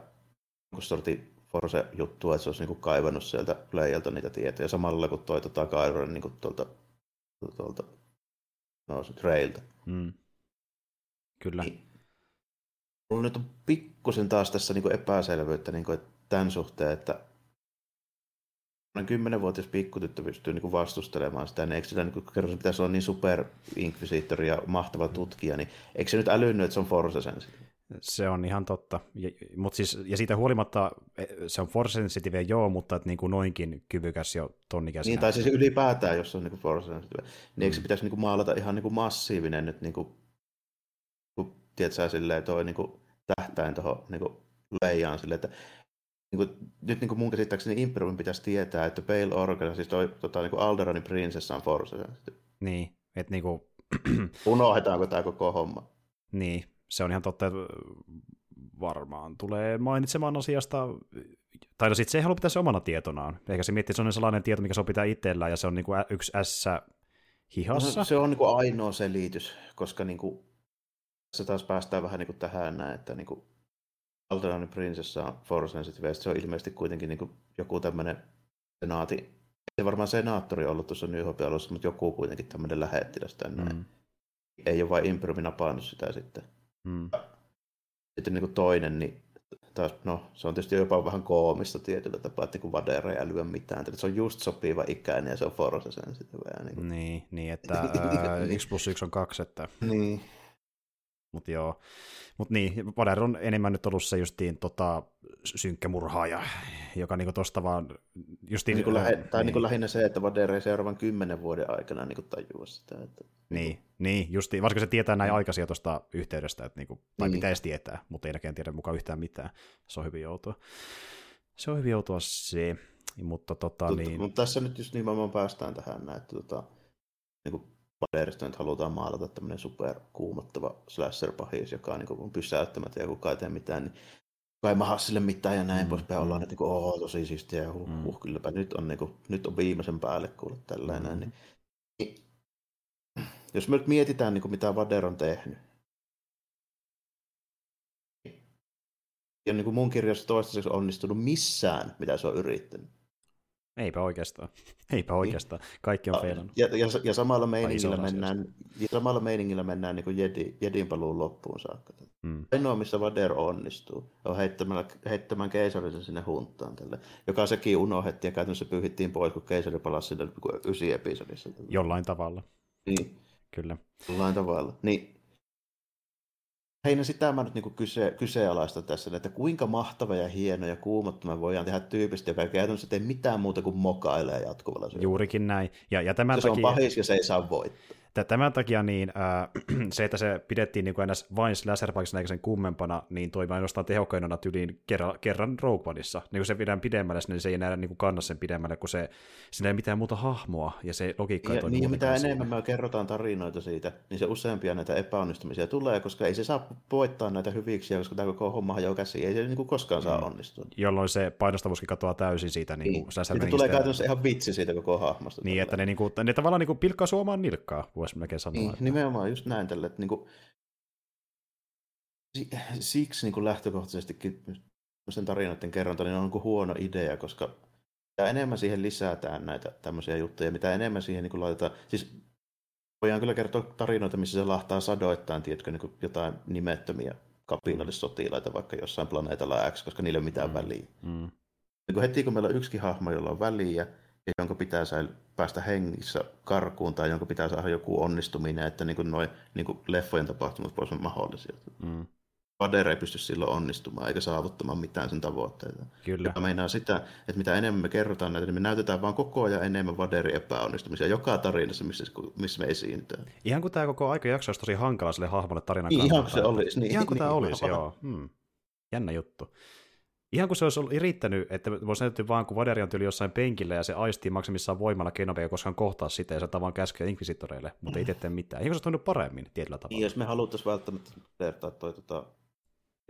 niin sorti Force-juttua, että se olisi niin kuin kaivannut sieltä Leijalta niitä tietoja, samalla kun toi tota, Kylo Ren niin kuin tuolta, tuolta no, Reilta. Mm. Kyllä. Niin. Mulla nyt on pikkusen taas tässä niin kuin epäselvyyttä niin kuin, että tämän suhteen, että kymmenvuotias pikkutyttö pystyy niin kuin vastustelemaan sitä, niin eikö sillä niin kuin, pitäisi olla niin super Inquisitor ja mahtava tutkija, niin eikö se nyt älynnyt, että se on Force-sensitive? Se on ihan totta, ja, mut siis, ja siitä huolimatta se on Force-sensitive joo, mutta et, niin kuin noinkin kyvykäs jo tonnikäisenä. Niin, tai siis ylipäätään, jos se on niin kuin Force-sensitive, niin mm. eikö se pitäisi niin kuin maalata ihan niin kuin massiivinen nyt niin kuin tietsä silleen toi niinku tähtäin tohon niinku Leijaan sille, että niinku nyt niinku mun käsittääkseni Imperiumin pitäisi tietää, että Bail Organa, siis toi tota niinku Alderaanin prinsessa on Force. Niin, et niinku unohdetaanko tää koko homma. Niin, se on ihan totta, että varmaan tulee mainitsemaan asiasta, tai no sit se ei halua pitää se omana tietonaan. Eikä se miettii, se on sellainen tieto, mikä se on pitää itsellään, ja se on niinku yksi ässä hihassa. No, se on niinku ainoa selitys, koska niinku tässä taas päästään vähän niin kuin tähän näin, että niin kuin Alderaanin prinsessa on Force-sensitive, se on ilmeisesti kuitenkin niin kuin joku tämmöinen senaati, ei varmaan senaattori ollut tuossa New Hope-alussa, mutta joku kuitenkin tämmöinen lähettiläs tänne. Mm. Ei ole vain Imperiumi napannut sitä sitten. Mm. Sitten niin kuin toinen, niin taas, no, se on tietysti jopa vähän koomista tietyllä tapaa, että niin Vadera ei älyä mitään. Se on just sopiva ikäinen ja se on Force-sensitive. Niin, niin, niin, että ää, yksi plus yksi on kaksi. Että... Niin. Mutta joo, mut niin, Vader on enemmän nyt ollut se justiin tota, synkkä murhaaja, joka niinku tosta vaan... Justiin, niin kuin lähe, äh, tai niin. Niin lähinnä se, että Vader ei seuraavan kymmenen vuoden aikana niinku tajua sitä. Että... Niin, niin justiin, varsinkin se tietää näin aikaisia tuosta yhteydestä, että niinku, tai niin. Pitäisi tietää, mutta ei näkään tiedä mukaan yhtään mitään. Se on hyvin outoa. Se on hyvin outoa se, mutta tota Tutta, niin... Mutta tässä nyt just nimenomaan päästään tähän näin, että tota... Niinku... Vaderista nyt halutaan maalata tämmöinen superkuumottava slasher-pahis, joka on niin pysäyttämättä ja kukaan ei tee mitään, niin kukaan ei maha sille mitään ja näin mm. poispäin. Ollaan, että niin kuin, oho, tosi siistiä ja huh, mm. huh, kylläpä nyt on, niin kuin, nyt on viimeisen päälle kuule tällainen. Mm. Niin, niin, jos me nyt mietitään, niin kuin, mitä Vader on tehnyt. Ja niin kuin mun kirjassa toistaiseksi onnistunut missään, mitä se on yrittänyt. Eipä oikeastaan. Eipä oikeastaan. Kaikki on feilannut. Ja, ja, ja samalla meiningillä mennään, ja samalla meiningillä mennään niin kuin Jedi, Jedin paluun loppuun saakka. Mm. Ainoa, missä Vader onnistuu, on heittämällä, heittämään keisarisen sinne huntaan. Tälle, joka sekin unohdettiin ja käytännössä pyyhittiin pois, kun keisari palasi sinne ysi episodissa. Jollain tavalla. Niin. Kyllä. Jollain tavalla. Niin. Heinä, sitä mä nyt niin kyse, kyseenalaistan tässä, että kuinka mahtava ja hieno ja kuumottava voidaan tehdä tyypistä, joka ei käytännössä tee mitään muuta kuin mokailee jatkuvalla syöllä. Juurikin näin. Ja, ja tämän se, takia... se on pahis ja se ei saa voittaa. Tämän takia niin, ää, se, että se pidettiin niin kuin aina vain slasher-paikassa sen kummempana, niin toimii ainoastaan tehokkainona tyliin kerran, kerran Rogue Oneissa. Niin kun se pidään pidemmälle, niin se ei enää niin kanna sen pidemmälle, kun se, siinä ei mitään muuta hahmoa, ja se logiikka ei toimi. Niin, ja mitä enemmän me kerrotaan tarinoita siitä, niin se useampia näitä epäonnistumisia tulee, koska ei se saa voittaa näitä hyviksiä, koska tämä koko homma hajoaa käsiin, ei se niin kuin koskaan saa onnistua. Jolloin se painostavuuskin katoaa täysin siitä. Niin, niin. Sitten tulee käytännössä ihan vitsi siitä koko hahmosta. Niin, että ne, niin kuin, ne tavallaan niin pilkkaa suomaan nilkkaa. Voisi melkein sanoa. Niin, että... Nimenomaan just näin tällä, että niinku, siksi niinku lähtökohtaisestikin sen tarinoiden kerronta niin on niinku huono idea, koska mitä enemmän siihen lisätään näitä tämmöisiä juttuja, mitä enemmän siihen niinku laitetaan, siis voidaan kyllä kertoa tarinoita, missä se lahtaa sadoittain, tiedätkö, niinku jotain nimettömiä kapinallissotilaita vaikka jossain planeetalla X, koska niillä ei ole mitään mm. väliä. Mm. Niinku heti kun meillä on yksikin hahmo, jolla on väliä, ja jonka pitää päästä hengissä karkuun tai jonka pitää saada joku onnistuminen, että niin kuin noi niin kuin leffojen tapahtumat voisivat olla mahdollisia. Mm. Vader ei pysty silloin onnistumaan eikä saavuttamaan mitään sen tavoitteita. Kyllä. Ja meinaa sitä, että mitä enemmän me kerrotaan näitä, niin me näytetään vaan koko ajan enemmän Vaderin epäonnistumisia joka tarinassa, missä, missä me esiintytään. Ihan kuin tämä koko aikajakso olisi tosi hankala sille hahmolle tarinan kannalta. Ihan kuin se olisi. Niin, ihan kuin niin, tämä olisi, niin, joo. Hmm. Jännä juttu. Ihan kun se olisi riittänyt, että voisi näytetty vaan, kun Vaderi on tyyli jossain penkillä ja se aistii maksimissaan voimalla Kenobia, koska hän kohtaa sitä ja se tavallaan käskyä Inquisitoreille, mutta ei tietää mitään. Eikö se olisi toiminut paremmin tietyllä tavalla? Niin, jos me haluttaisiin välttämättä vertaa toi tota,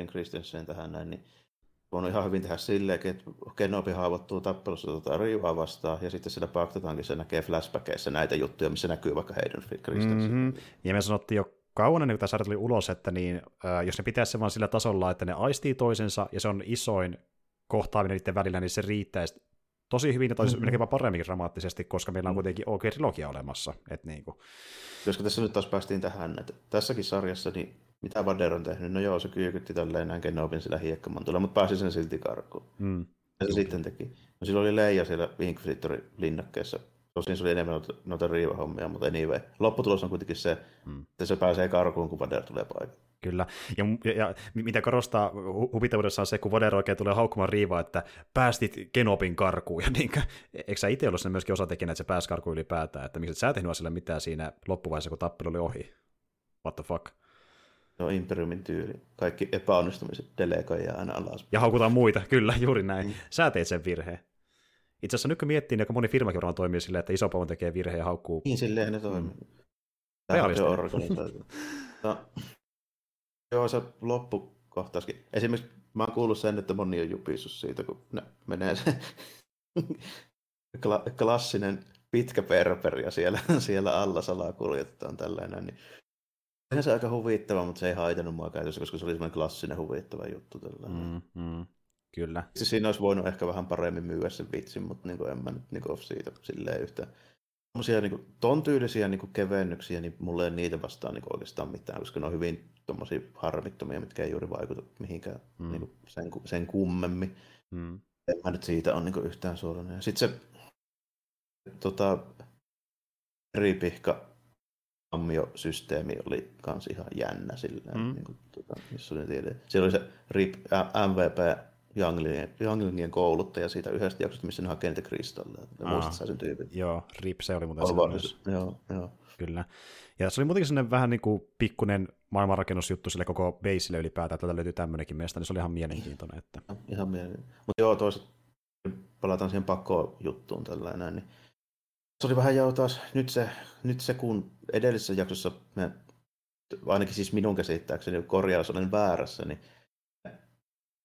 Christensen tähän näin, niin voin ihan hyvin tehdä silleenkin, että Kenobi haavoittuu tappelussa tota, Rivaa vastaan ja sitten sillä Paktataankin se näkee flashbackeissa näitä juttuja, missä näkyy vaikka heidän Christensen. Mm-hmm. Ja me sanottiin jo kauan ennen kuin tämä sarja tuli ulos, että niin, äh, jos ne pitäisi se vaan sillä tasolla, että ne aistii toisensa ja se on isoin kohtaaminen niiden välillä, niin se riittäisi tosi hyvin ja toisi mm-hmm. melkein paremminkin dramaattisesti, koska meillä on kuitenkin oikea trilogia olemassa. Et niin kuin. Koska tässä nyt taas päästiin tähän, että tässäkin sarjassa, niin mitä Vader on tehnyt? No joo, se kyykytti tälleen näin Kenobin sillä hiekkamantulla, mutta pääsi sen silti karkuun. Mm. Ja se sitten teki. No silloin oli Leija siellä Inquisitorin linnakkeessa. Tosin se oli enemmän noita riivahommia, mutta anyway. Lopputulos on kuitenkin se, että se pääsee karkuun, kun Vader tulee paikalle. Kyllä. Ja, ja, ja mitä korostaa huvittavuudessa on se, kun Vader oikein tulee haukkumaan riivaa, että päästit Kenobin karkuun. Ja niin, eikö sä itse ollut sen myöskin osatekijänä, että se pääsi karkuun ylipäätään? Että miksi et sä tehnyt sille mitään siinä loppuvaiheessa, kun tappelu oli ohi? What the fuck? No imperiumin tyyli. Kaikki epäonnistumiset delegoi ja aina alas. Ja haukutaan muita, kyllä, juuri näin. Mm. Sä teit sen virheen. Itse asiassa nyt kun miettii, niin moni firmakin varmaan toimii silleen, että iso paun tekee virhe ja haukkuu. Niin, silleen ne toimii. Reaalista. No, joo, se loppukohtaiskin. Esimerkiksi mä oon kuullut sen, että moni on jupissut siitä, kun ne menee se Kla- klassinen pitkä perperia siellä, siellä alla salaa kuljetetaan tällainen. Niin. Sehän se on aika huvittava, mutta se ei haitannut mua käytössä, koska se oli semmoinen klassinen huvittava juttu tällainen. Mm, mm. Kyllä. Siinä olisi voinut ehkä vähän paremmin myyä sen vitsin, mutta niin kuin en mä nyt niin kuin siitä silleen yhtään. Tommoisia niin kuin, ton tyylisiä niin kuin kevennyksiä, niin mulla ei niitä vastaan niin kuin oikeastaan mitään, koska ne on hyvin tommosia harmittomia, mitkä ei juuri vaikuta mihinkään mm. niin kuin sen, sen kummemmin. Mm. En mä nyt siitä ole niin kuin yhtään suorana. Sitten se tota, eripihka ammiosysteemi oli kans ihan jännä silleen, mm. niin kuin, tota, missä oli tiedä. Siellä oli se rip, ä, M V P Younglingien, Younglingien kouluttaja siitä yhdestä jaksosta, missä ne hakee niitä kristalleja. Muistatko sen tyypin? Joo, R I P, se oli muuten se. Joo, joo. Kyllä. Ja se oli muutenkin sellainen vähän niin kuin pikkuinen maailmanrakennusjuttu sille koko beissille ylipäätään, että täältä löytyy tämmöinenkin mielestä, niin se oli ihan mielenkiintoinen. Että... Ihan mielenkiintoinen. Mutta joo, toisaalta palataan siihen pakko-juttuun tällainen. Niin... Se oli vähän joo taas, nyt se, nyt se kun edellisessä jaksossa, me, ainakin siis minun käsittääkseni korjaus olen väärässä, niin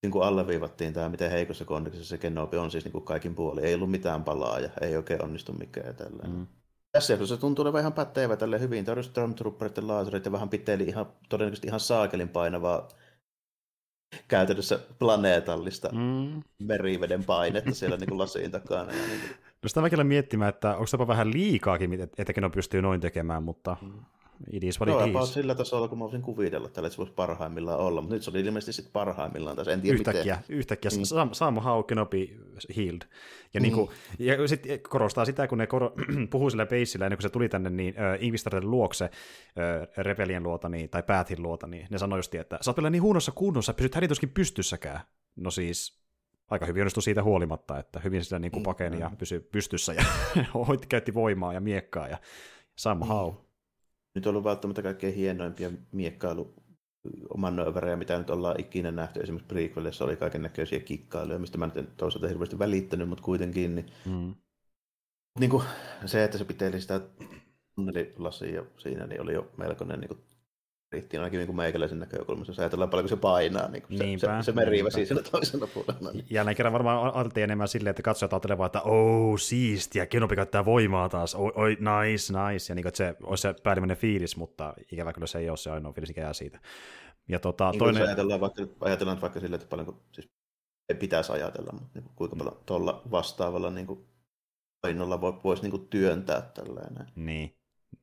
niin kuin alleviivattiin tämä, miten heikossa kondiksessa se Kenobi on siis niin kuin kaikin puolin. Ei ollut mitään palaa ja ei oikein onnistu mikään. Mm. Tässä jaksossa tuntuu olevan ihan pätevä tälle hyvin. Tämä oli Stormtrooperitten laaserit ja vähän piteli ihan, todennäköisesti ihan saakelin painavaa käytännössä planeetallista mm. meriveden painetta siellä niin kuin lasiin takana. Ja niin kuin. No sitä mäkin olen miettimään, että onko tämä vähän liikaakin, että Kenobi pystyy noin tekemään, mutta... Mm. Joo, sillä tasolla, kun mä olisin kuvitella tällä, että se voisi parhaimmillaan olla, mutta nyt se oli ilmeisesti sitten parhaimmillaan tässä, en tiedä yhtäkkiä, miten. Yhtäkkiä, mm. Sam, Sam Hau, Kenobi, Healed. Ja, mm. niinku, ja sitten korostaa sitä, kun ne kor- puhuu sillä peissillä, ennen kuin se tuli tänne, niin äh, Inquisitorin luokse, äh, Rebelien luota, niin, tai Pathin luota, niin ne sanoi just, että sä oot vielä niin huonossa kunnossa, pysyt hänen tuskin pystyssäkään. No siis... Aika hyvin onnistui siitä huolimatta, että hyvin sitä niin kuin pakeni mm. ja pysyi pystyssä ja käytti voimaa ja miekkaa ja Sam Hau. nyt on ollut välttämättä kaikkein hienoimpia miekkailu manööverejä, mitä nyt ollaan ikinä nähty. Esimerkiksi prequelissa oli kaiken näköisiä kikkailuja, mistä mä nyt toisaalta hirveästi välittänyt, mutta kuitenkin. Niin, mm. niin kuin se, että se piteli sitä tunnelilasia siinä, niin oli jo melkoinen niin kuin riittiin ainakin niin kuin meikäläisen näkökulmassa. Jos ajatellaan paljonko se painaa, niin kuin se, se, se meriiväsi siellä toisella puolella. Niin. Jälleen kerran varmaan altiin enemmän silleen, että katsojat ajattelevat vaan, että ooo, siistiä, Kenobi käyttää voimaa taas, oi, oi, nice, nice, ja niin kuin, että se olisi se päällimmäinen fiilis, mutta ikävä kyllä se ei ole se ainoa fiilis, mikä jää siitä. Ja tota, niin, toinen... ajatellaan, vaikka, ajatellaan vaikka silleen, että paljonko siis ei pitäisi ajatella, mutta niin kuin, kuinka paljon tuolla vastaavalla niin kuin, painolla voi, voisi niin kuin, työntää tällainen. Niin.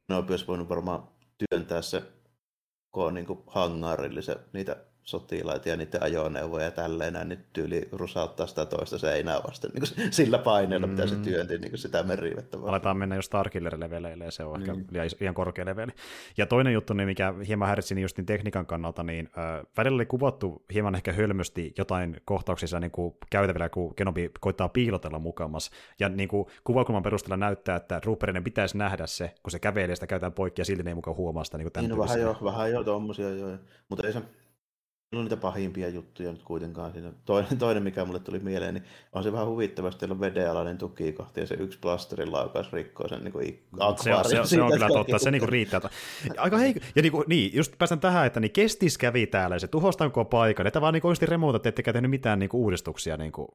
Ne on myös voinut varmaan työntää se kun niin hangarillisen niitä sotilaita ja niitä ajoneuvoja ja tälleen, niin tyyli rusauttaa sitä toista seinää vasten niin sillä paineella, mm. mitä se työnti niin sitä merivettä. Aletaan mennä jo Starkiller-leveleille, ja se on mm. ehkä liian korkea leveli. Ja toinen juttu, niin mikä hieman häiritsi niin just niin tekniikan kannalta, niin äh, välillä oli kuvattu hieman ehkä hölmösti jotain kohtauksissa niin kuin käytävillä, kun Kenobi koittaa piilotella mukamas. Ja niin kuin kuvakulman perusteella näyttää, että trooperinen pitäisi nähdä se, kun se kävelee sitä käytetään poikki, ja silti ne ei mukaan huomaa sitä. Niin, kuin niin vähän jo, vähän jo tommosia, joo. Mutta ei se... No niitä pahimpia juttuja nyt kuitenkaan siinä. Toinen, toinen mikä mulle tuli mieleen, niin on se vähän huvittavasti, teillä on vedenalainen tukikohti ja se yksi plasterin laukaus rikkoo sen niin kuin akvaarion. Se on, se on, on kyllä totta, se niin riittää. Aika heikko. Ja niin, kuin, niin, just päästään tähän, että niin Kestis kävi täällä ja se tuhostanko paikan. Että vaan niin oikeasti remoota, että etteikään tehnyt mitään niin kuin uudistuksia. Niin kuin.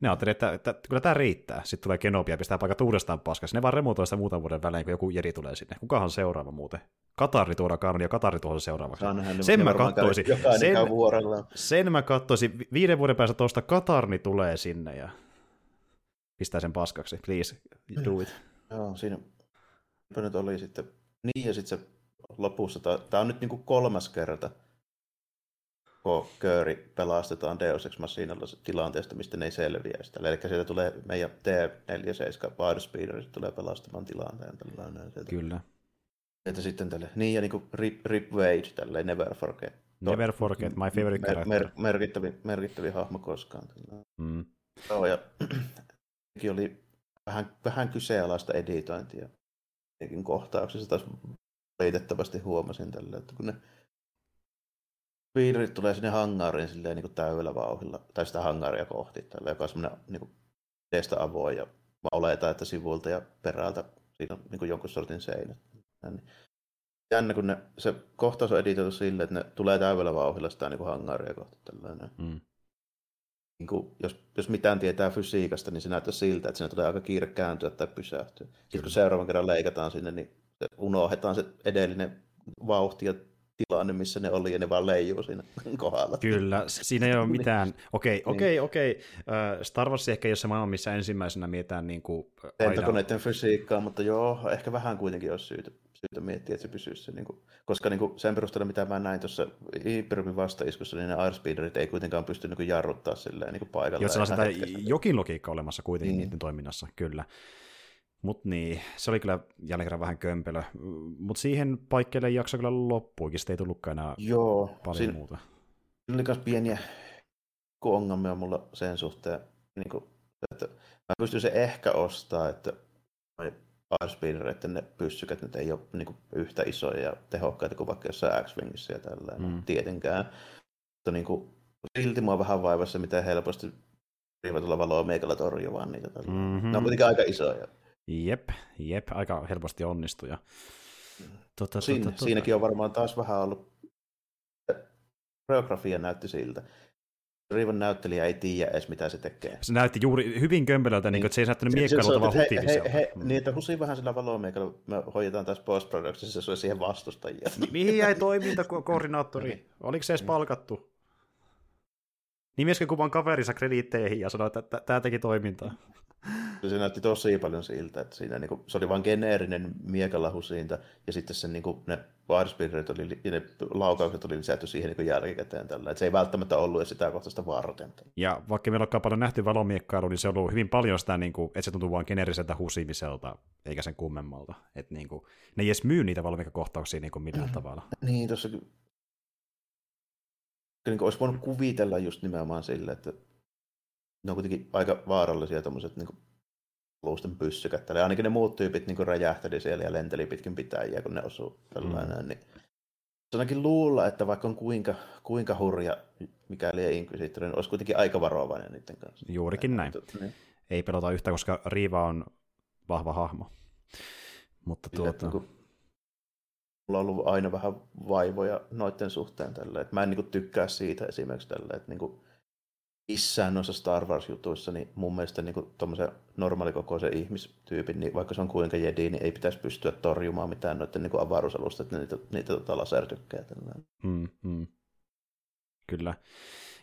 Ne ajattelivat, että, että, että kyllä tämä riittää. Sitten tulee Kenobia ja pistää paikat uudestaan paskaksi. Ne vaan remootoi sitä muutaman vuoden välein, kun joku jeri tulee sinne. Kukahan seuraava muuten? Katari tuoda Karni ja Katari tuohon seuraavaksi. Sen mä kattoisin. Sen, sen mä kattoisin. Viiden vuoden päästä tuosta Katarni tulee sinne ja pistää sen paskaksi. Please, do it. Joo, siinä nyt oli sitten. Niin ja sitten se lopussa. Tämä on nyt niin kuin kolmas kerta. Kun Kööri pelastetaan Deus Ex Machinalla tilanteesta, mistä ne ei selviä sitä. Eli sieltä tulee meidän T neljäkymmentäseitsemän Widespeeder, tulee pelastamaan tilanteen. Tällainen. Kyllä. Että sitten tälle, niin ja niin kuin Rip, Rip Wade, tälleen Never Forget. Never Forget, my favorite mer, character. Mer, merkittävin, merkittävin hahmo koskaan. Mm. Joo, ja oli vähän, vähän kyseenalaista editointia. Jokin kohtauksessa taas valitettavasti huomasin tällä, että kun ne Piirit tulee sinne hangariin silleen niin kuin täydellä vauhdilla, tai sitä hangaria kohti, tällä, joka on semmoinen niin edestä avoin, ja mä oletan, että sivuilta ja perältä siinä on niin kuin jonkun sortin seinät. Jännä, kun ne, se kohtaus on editoitu silleen, että ne tulee täydellä vauhdilla sitä niin kuin hangaria kohti. Mm. Niin kuin, jos, jos mitään tietää fysiikasta, niin se näyttää siltä, että siinä tulee aika kiire kääntyä tai pysähtyä. Kyllä. Sitten kun seuraavan kerran leikataan sinne, niin se unohdetaan se edellinen vauhti ja tilanne, missä ne oli, ja ne vaan leijuu siinä kohdalla. Kyllä, siinä ei ole mitään. Okei, okei, okei. Star Wars ehkä ei ole se maailma, missä ensimmäisenä mietitään niin kuin lentokoneiden fysiikkaa, mutta joo, ehkä vähän kuitenkin olisi syytä, syytä miettiä, että se pysyisi se, niin kuin, koska niin kuin sen perusteella, mitä mä näin tuossa Hypermin vastaiskussa, niin ne airspeederit ei kuitenkaan pysty niin kuin jarruttaa silleen niin kuin paikalla. Joo, se on jokin logiikka olemassa kuitenkin mm. niiden toiminnassa, kyllä. Mutta niin, se oli kyllä jälleen kerran vähän kömpelö. Mutta siihen paikkeelle jakso kyllä loppuikin, sitten ei tullutkaan enää Joo, paljon siinä, muuta. Siinä oli myös pieniä ongelmia mulla sen suhteen, niin kun, että mä pystyisin ehkä ostamaan, että airspeedereiden ne pyssykät nyt ei ole niin yhtä isoja ja tehokkaita kuin vaikka jossain X-Wingissä ja tällainen, mm. tietenkään. Mutta niin kun, silti mua vähän vaivassa, miten helposti riivät tulla valoa meikällä torjuvaan niitä. Mm-hmm. Ne on kuitenkin aika isoja. Jep, jep, aika helposti onnistuja. Tota, Siin, tota, siinäkin tota. on varmaan taas vähän ollut, koreografia näytti siltä. Revan näyttelijä ei tiedä edes, mitä se tekee. Se näytti juuri hyvin kömpelöltä, niin, niin, että se ei näyttänyt miekkailulta, vaan hutiiviselta. Mm. Niin, että husi vähän sillä valomiekalla, me hoidetaan taas post-productionissa, se on siihen vastustajia. Mihin jäi toimintakoordinaattori? Oliko se edes palkattu? Nimeskö kuvan kaverinsa krediitteihin ja sanoi, että tämä teki toimintaa. Se näytti tosi paljon siltä, että siinä niinku, se oli vain geneerinen miekalahu siitä, ja sitten sen, niinku, ne varspiirit ja ne laukaukset oli lisätty siihen niinku jälkikäteen tällä. Et se ei välttämättä ollut edes sitä kohtaista varten. Ja vaikka meillä onkaan paljon nähty valomiekkailua, niin se on ollut hyvin paljon sitä, niinku, että se tuntuu vain geneeriseltä husiimiselta, eikä sen kummemmalta. Et, niinku, ne ei edes myy niitä valomiekkakohtauksia niinku, millään mm-hmm. tavalla. Niin, tuossa niin olisi voinut kuvitella just nimenomaan sille, että ne on kuitenkin aika vaarallisia tommoset, niin luusten pyssykät. Eli ainakin ne muut tyypit niin räjähteli siellä ja lenteli pitkin pitäjiä, kun ne osuu tällainen. Mm. Niin. Ainakin luulla, että vaikka on kuinka, kuinka hurja mikäli ei Inquisitor, niin olisi kuitenkin aika varovainen niiden kanssa. Juurikin näin. Niin. Ei pelota yhtä, koska Reva on vahva hahmo. Mutta tuota... Mulla on ollut aina vähän vaivoja noiden suhteen tällä, että mä en niinku tykkää siitä esimerkiksi tällä, että niinku missään noissa Star Wars-jutuissa, niin mun mielestä niinku tommosen normaalikokoisen ihmistyypin, niin vaikka se on kuinka Jedi, niin ei pitäisi pystyä torjumaan mitään noiden niinku avaruusalusta, että niitä, niitä tota lasertykkää tällä. Mm, mm. Kyllä.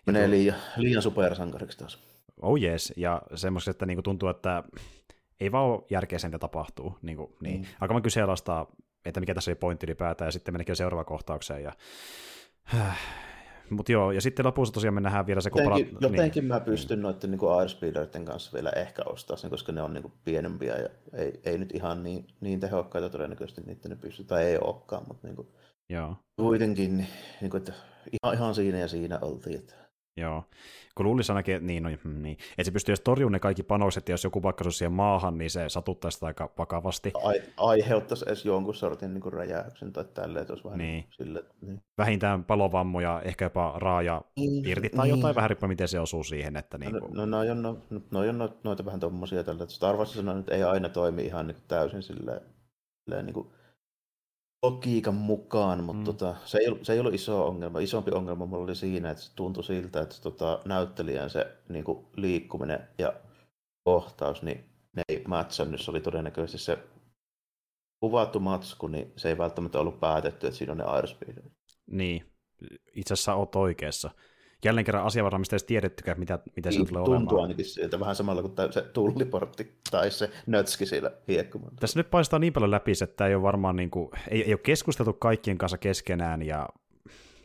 Menee tu- liian, liian supersankariksi taas. Oh yes, ja semmoiset, että niinku tuntuu, että ei vaan ole järkeä sen, mitä tapahtuu. Niinku, niin. mm. Alkamme kyseenalaistaa, että mikä tässä oli pointti ylipäätään, ja sitten mennäkin jo seuraavaan kohtaukseen. Ja... Mut joo, ja sitten lopussa tosiaan me nähdään vielä se... Jotenkin, kupala... jotenkin niin. Mä pystyn noiden niin airspeederiden kanssa vielä ehkä ostamaan, koska ne on niin kuin pienempiä, ja ei, ei nyt ihan niin, niin tehokkaita todennäköisesti niitä ne pystyy, tai ei olekaan, mutta niin kuin... joo. Kuitenkin niin kuin, että ihan, ihan siinä ja siinä oltiin, että... Joo, kun luulisi ainakin, että, niin, no, niin. että se pystyy edes torjumaan ne kaikki panokset, ja jos joku pakkaisi siihen maahan, niin se satuttaisi sitä aika vakavasti. Ai, aiheuttaisi edes jonkun sortin niin kuin räjäyksen tai tälleen, että olisi vähän niin. sille. Niin. Vähintään palovammoja, ehkä jopa raaja irti tai niin. jotain, vähän riippuen miten se osuu siihen. Että niin kuin... No, no, no, no, no, no, no noita vähän tommosia tällä, että Star Wars sanoo, että ei aina toimi ihan niin kuin täysin silleen, silleen niin kuin logiikan mukaan, mutta mm. tota, se, ei, se ei ollut iso ongelma. Isompi ongelma mulla oli siinä, että se tuntui siltä, että tota, näyttelijän se niin kuin liikkuminen ja kohtaus, niin ne ei matchannut. Se oli todennäköisesti se kuvattu matsku, niin se ei välttämättä ollut päätetty, että siinä on ne airspeeder. Niin, itse asiassa olet oikeassa. Jälleen kerran asiavaraan, mistä ei edes tiedettykään, mitä, mitä se tulee tuntuu olemaan. Tuntuu ainakin siltä, vähän samalla kuin se tulliportti tai se nötski siellä hiekkumaan. Tässä nyt paistaa niin paljon läpi, että ei ole varmaan niin kuin, ei, ei ole keskusteltu kaikkien kanssa keskenään ja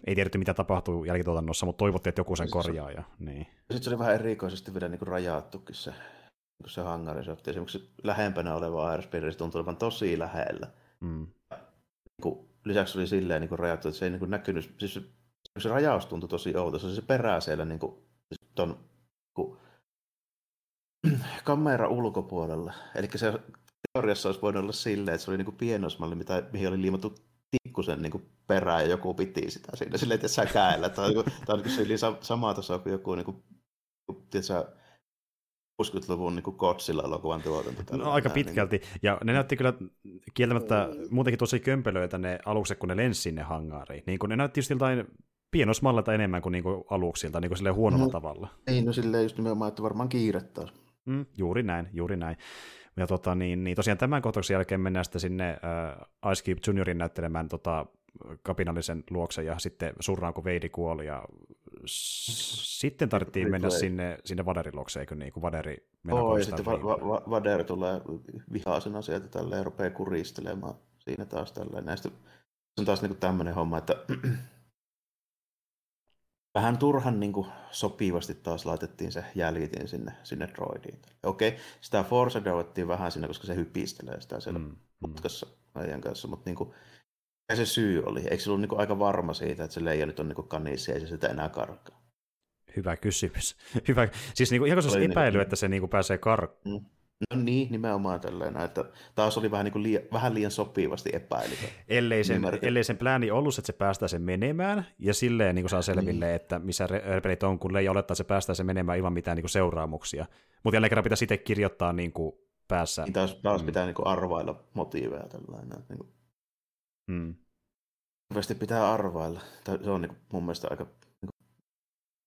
ei tiedetty, mitä tapahtuu jälkituotannossa, mutta toivottiin, että joku sen sitten korjaa. Se, ja, niin. Sitten se oli vähän erikoisesti vielä niin kuin rajattukin se, niin se hangari. Se otti esimerkiksi lähempänä oleva airspeeder, se tuntui olevan tosi lähellä. Mm. Niin lisäksi oli silleen niin kuin rajattu, että se ei niin kuin näkynyt... Siis se rajaus tuntui tosi outo, se, se perä siellä niin kuin, ton, ku, kamera ulkopuolella. Eli se teoriassa olisi voinut olla silleen, että se oli niin kuin pienosmalli, mitä, mihin oli liimattu tikkusen niin kuin perä ja joku piti sitä siinä. Silleen, että säkäillä. Tämä on, tämä on yli samaa tasoa kuin joku niin kuin, tiiä, kuusikymmentäluvun niin Godzilla-elokuvan tuotanto. No aika näin, pitkälti. Niin. Ja ne näytti kyllä kieltämättä muutenkin tosi kömpelöitä ne alukset, kun ne lensi sinne hangaariin. Niin kun ne näytti just jotain pienosmalleita enemmän kuin niinku aluksilta, niin kuin silleen huonolla no, tavalla. Niin, no silleen just nimenomaan, että varmaan kiirettä on. Mm, juuri näin, juuri näin. Ja tota, niin, niin tosiaan tämän kohtauksen jälkeen mennään sitten sinne äh, Ice Cube Juniorin näyttelemään tota, kapinallisen luokse ja sitten surraan, kun Veidi kuoli. Ja s- sitten tarvittiin mennä sinne, sinne Vaderin luokse, eikö niin, kun Vaderi mennä oh, kohdistaan. Sitten va- va- va- Vaderi tulee vihaisena sieltä tälleen ja rupeaa kuristelemaan siinä taas tälleen. Näistä on taas niinku tämmöinen homma, että... Vähän turhan niin kuin, sopivasti taas laitettiin se jäljitin sinne, sinne droidiin. Okei, sitä Force dovettiin vähän siinä, koska se hypistelee sitä siellä mm, putkassa Leijan kanssa, mutta niin kuin, mikä se syy oli? Eikö se ollut niin kuin, aika varma siitä, että se Leija nyt on niin kuin, kanissa ja ei se sitä enää karkaa? Hyvä kysymys. Hyvä. Siis niin kuin, ihan kun se olisi epäily, niin, että se niin kuin, pääsee karkaan. Mm. No niin, nimenomaan tällainen, että taas oli vähän, niin kuin liian, vähän liian sopivasti epäilytä. Ellei sen, ellei sen plääni ollut, että se päästää sen menemään, ja silleen niin kuin saa selville, niin. että missä repelit on, kun Leija olettaa, että se päästää sen menemään ilman mitään niin kuin seuraamuksia. Mutta jälleen kerran pitäisi itse kirjoittaa niin kuin päässä. Taas, taas mm. pitää niin kuin arvailla motiiveja tällainen. Niin kuin... mm. Hyvästi pitää arvailla. Se on niin kuin mun mielestä aika...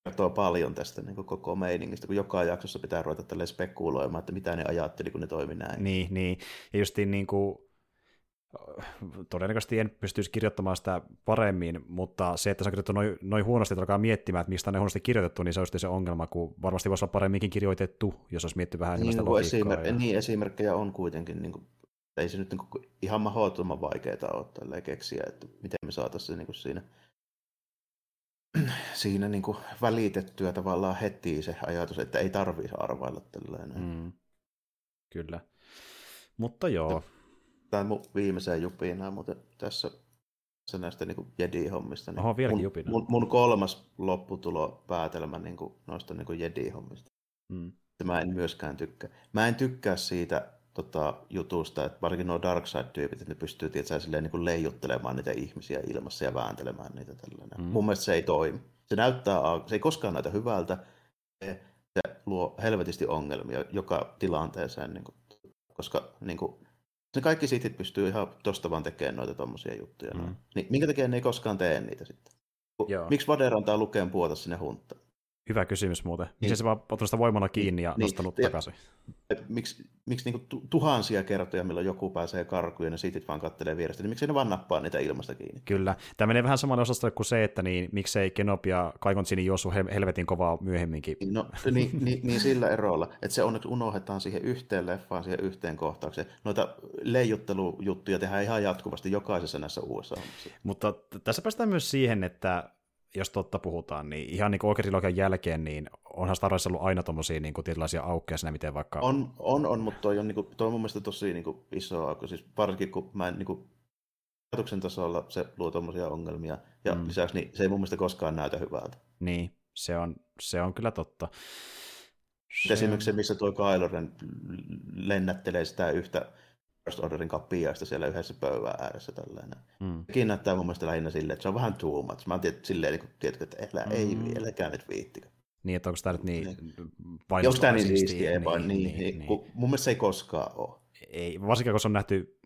kertoo paljon tästä niin koko meiningistä, kun joka jaksossa pitää ruveta tälleen spekuloimaan, että mitä ne ajatteli, kun ne toimi näin. Niin, niin. Ja justiin niin kuin, todennäköisesti en pystyisi kirjoittamaan sitä paremmin, mutta se, että se on kirjoitettu noin noi huonosti, että alkaa miettimään, että mistä on ne huonosti kirjoitettu, niin se on se ongelma, kun varmasti voisi olla paremminkin kirjoitettu, jos olisi miettinyt vähän niin, enemmän sitä logiikkaa. Esimerk- ja... Niin, esimerkkejä on kuitenkin, niin kuin, ei se nyt niin kuin, ihan mahdottoman vaikeaa ole tälleen keksiä, että miten me saataisiin se niin kuin siinä siinä niin kuin välitettyä tavallaan heti se ajatus, että ei tarvitse arvailla tällainen. Mm. Kyllä. Mutta joo. Tämä on mun viimeiseen jupinaan, mutta tässä, tässä näistä niin kuin Jedi-hommista. Niin Oho, vieläkin jupinaan. Mun, mun kolmas lopputulopäätelmä niin kuin noista niin kuin Jedi-hommista. Mm. mä en myöskään tykkää. Mä en tykkää siitä tota, jutusta, että varsinkin nuo Darkseid-tyypit, että ne pystyy tietysti, silleen, niin kuin leijuttelemaan niitä ihmisiä ilmassa ja vääntelemään niitä tällainen. Mm. Mun mielestä se ei toimi. Se, näyttää, se ei koskaan näytä hyvältä. Se, se luo helvetisti ongelmia joka tilanteeseen, niin kuin, koska niin kuin, ne kaikki sitit pystyy ihan tuosta vaan tekemään noita tommosia juttuja. Mm. Niin, minkä takia ne ei koskaan tee niitä sitten? Joo. Miksi Vader antaa lukeen puota sinne huntaan? Hyvä kysymys muuten. Miksi niin. se vaan ottanut sitä voimana kiinni ja niin. nostanut ja, takaisin? Miksi, miksi niinku tuhansia kertoja, milloin joku pääsee karkuun ja ne sitit vaan kattelee vierestä, niin miksi ne vaan nappaa niitä ilmasta kiinni? Kyllä. Tämä menee vähän samalle osastolle kuin se, että niin, miksei Kenobi ja Qui-Gon Jinn juossut helvetin kovaa myöhemminkin. No niin, niin, niin sillä erolla, että se onneksi unohdetaan siihen yhteen leffaan, siihen yhteen kohtaukseen. Noita leijuttelujuttuja tehdään ihan jatkuvasti jokaisessa näissä uudessa hommissa. Mutta tässä päästään myös siihen, että jos totta puhutaan, niin ihan niin oikean trilogian jälkeen, niin onhan Star Wars ollut aina tuommoisia niin tietynlaisia aukkeja sinne, miten vaikka... On, on, on mutta toi on, niin kuin, toi on mun mielestä tosi niin kuin, iso aukko, siis varsinkin kun mä en niin kuin, ajatuksen tasolla se luo tuommoisia ongelmia, ja mm. lisäksi niin se ei mun mielestä koskaan näytä hyvältä. Niin, se on, se on kyllä totta. Se... Esimerkiksi se, missä tuo Kylo Ren lennättelee sitä yhtä First Orderin kapiaista siellä yhdessä pöydän ääressä tällainen. Mm. Sekin näyttää mun mielestä lähinnä silleen, että se on vähän too much. Mä tiedän silleen, niin tiedätkö, että elä, mm. ei vieläkään nyt viittikö. Niin, että onko tämä nyt niin vain onko tämä niin siistiä, ei vaan niin. niin, niin, niin. Kun mun mielestä se ei koskaan ole. Ei, varsinkin kun se on nähty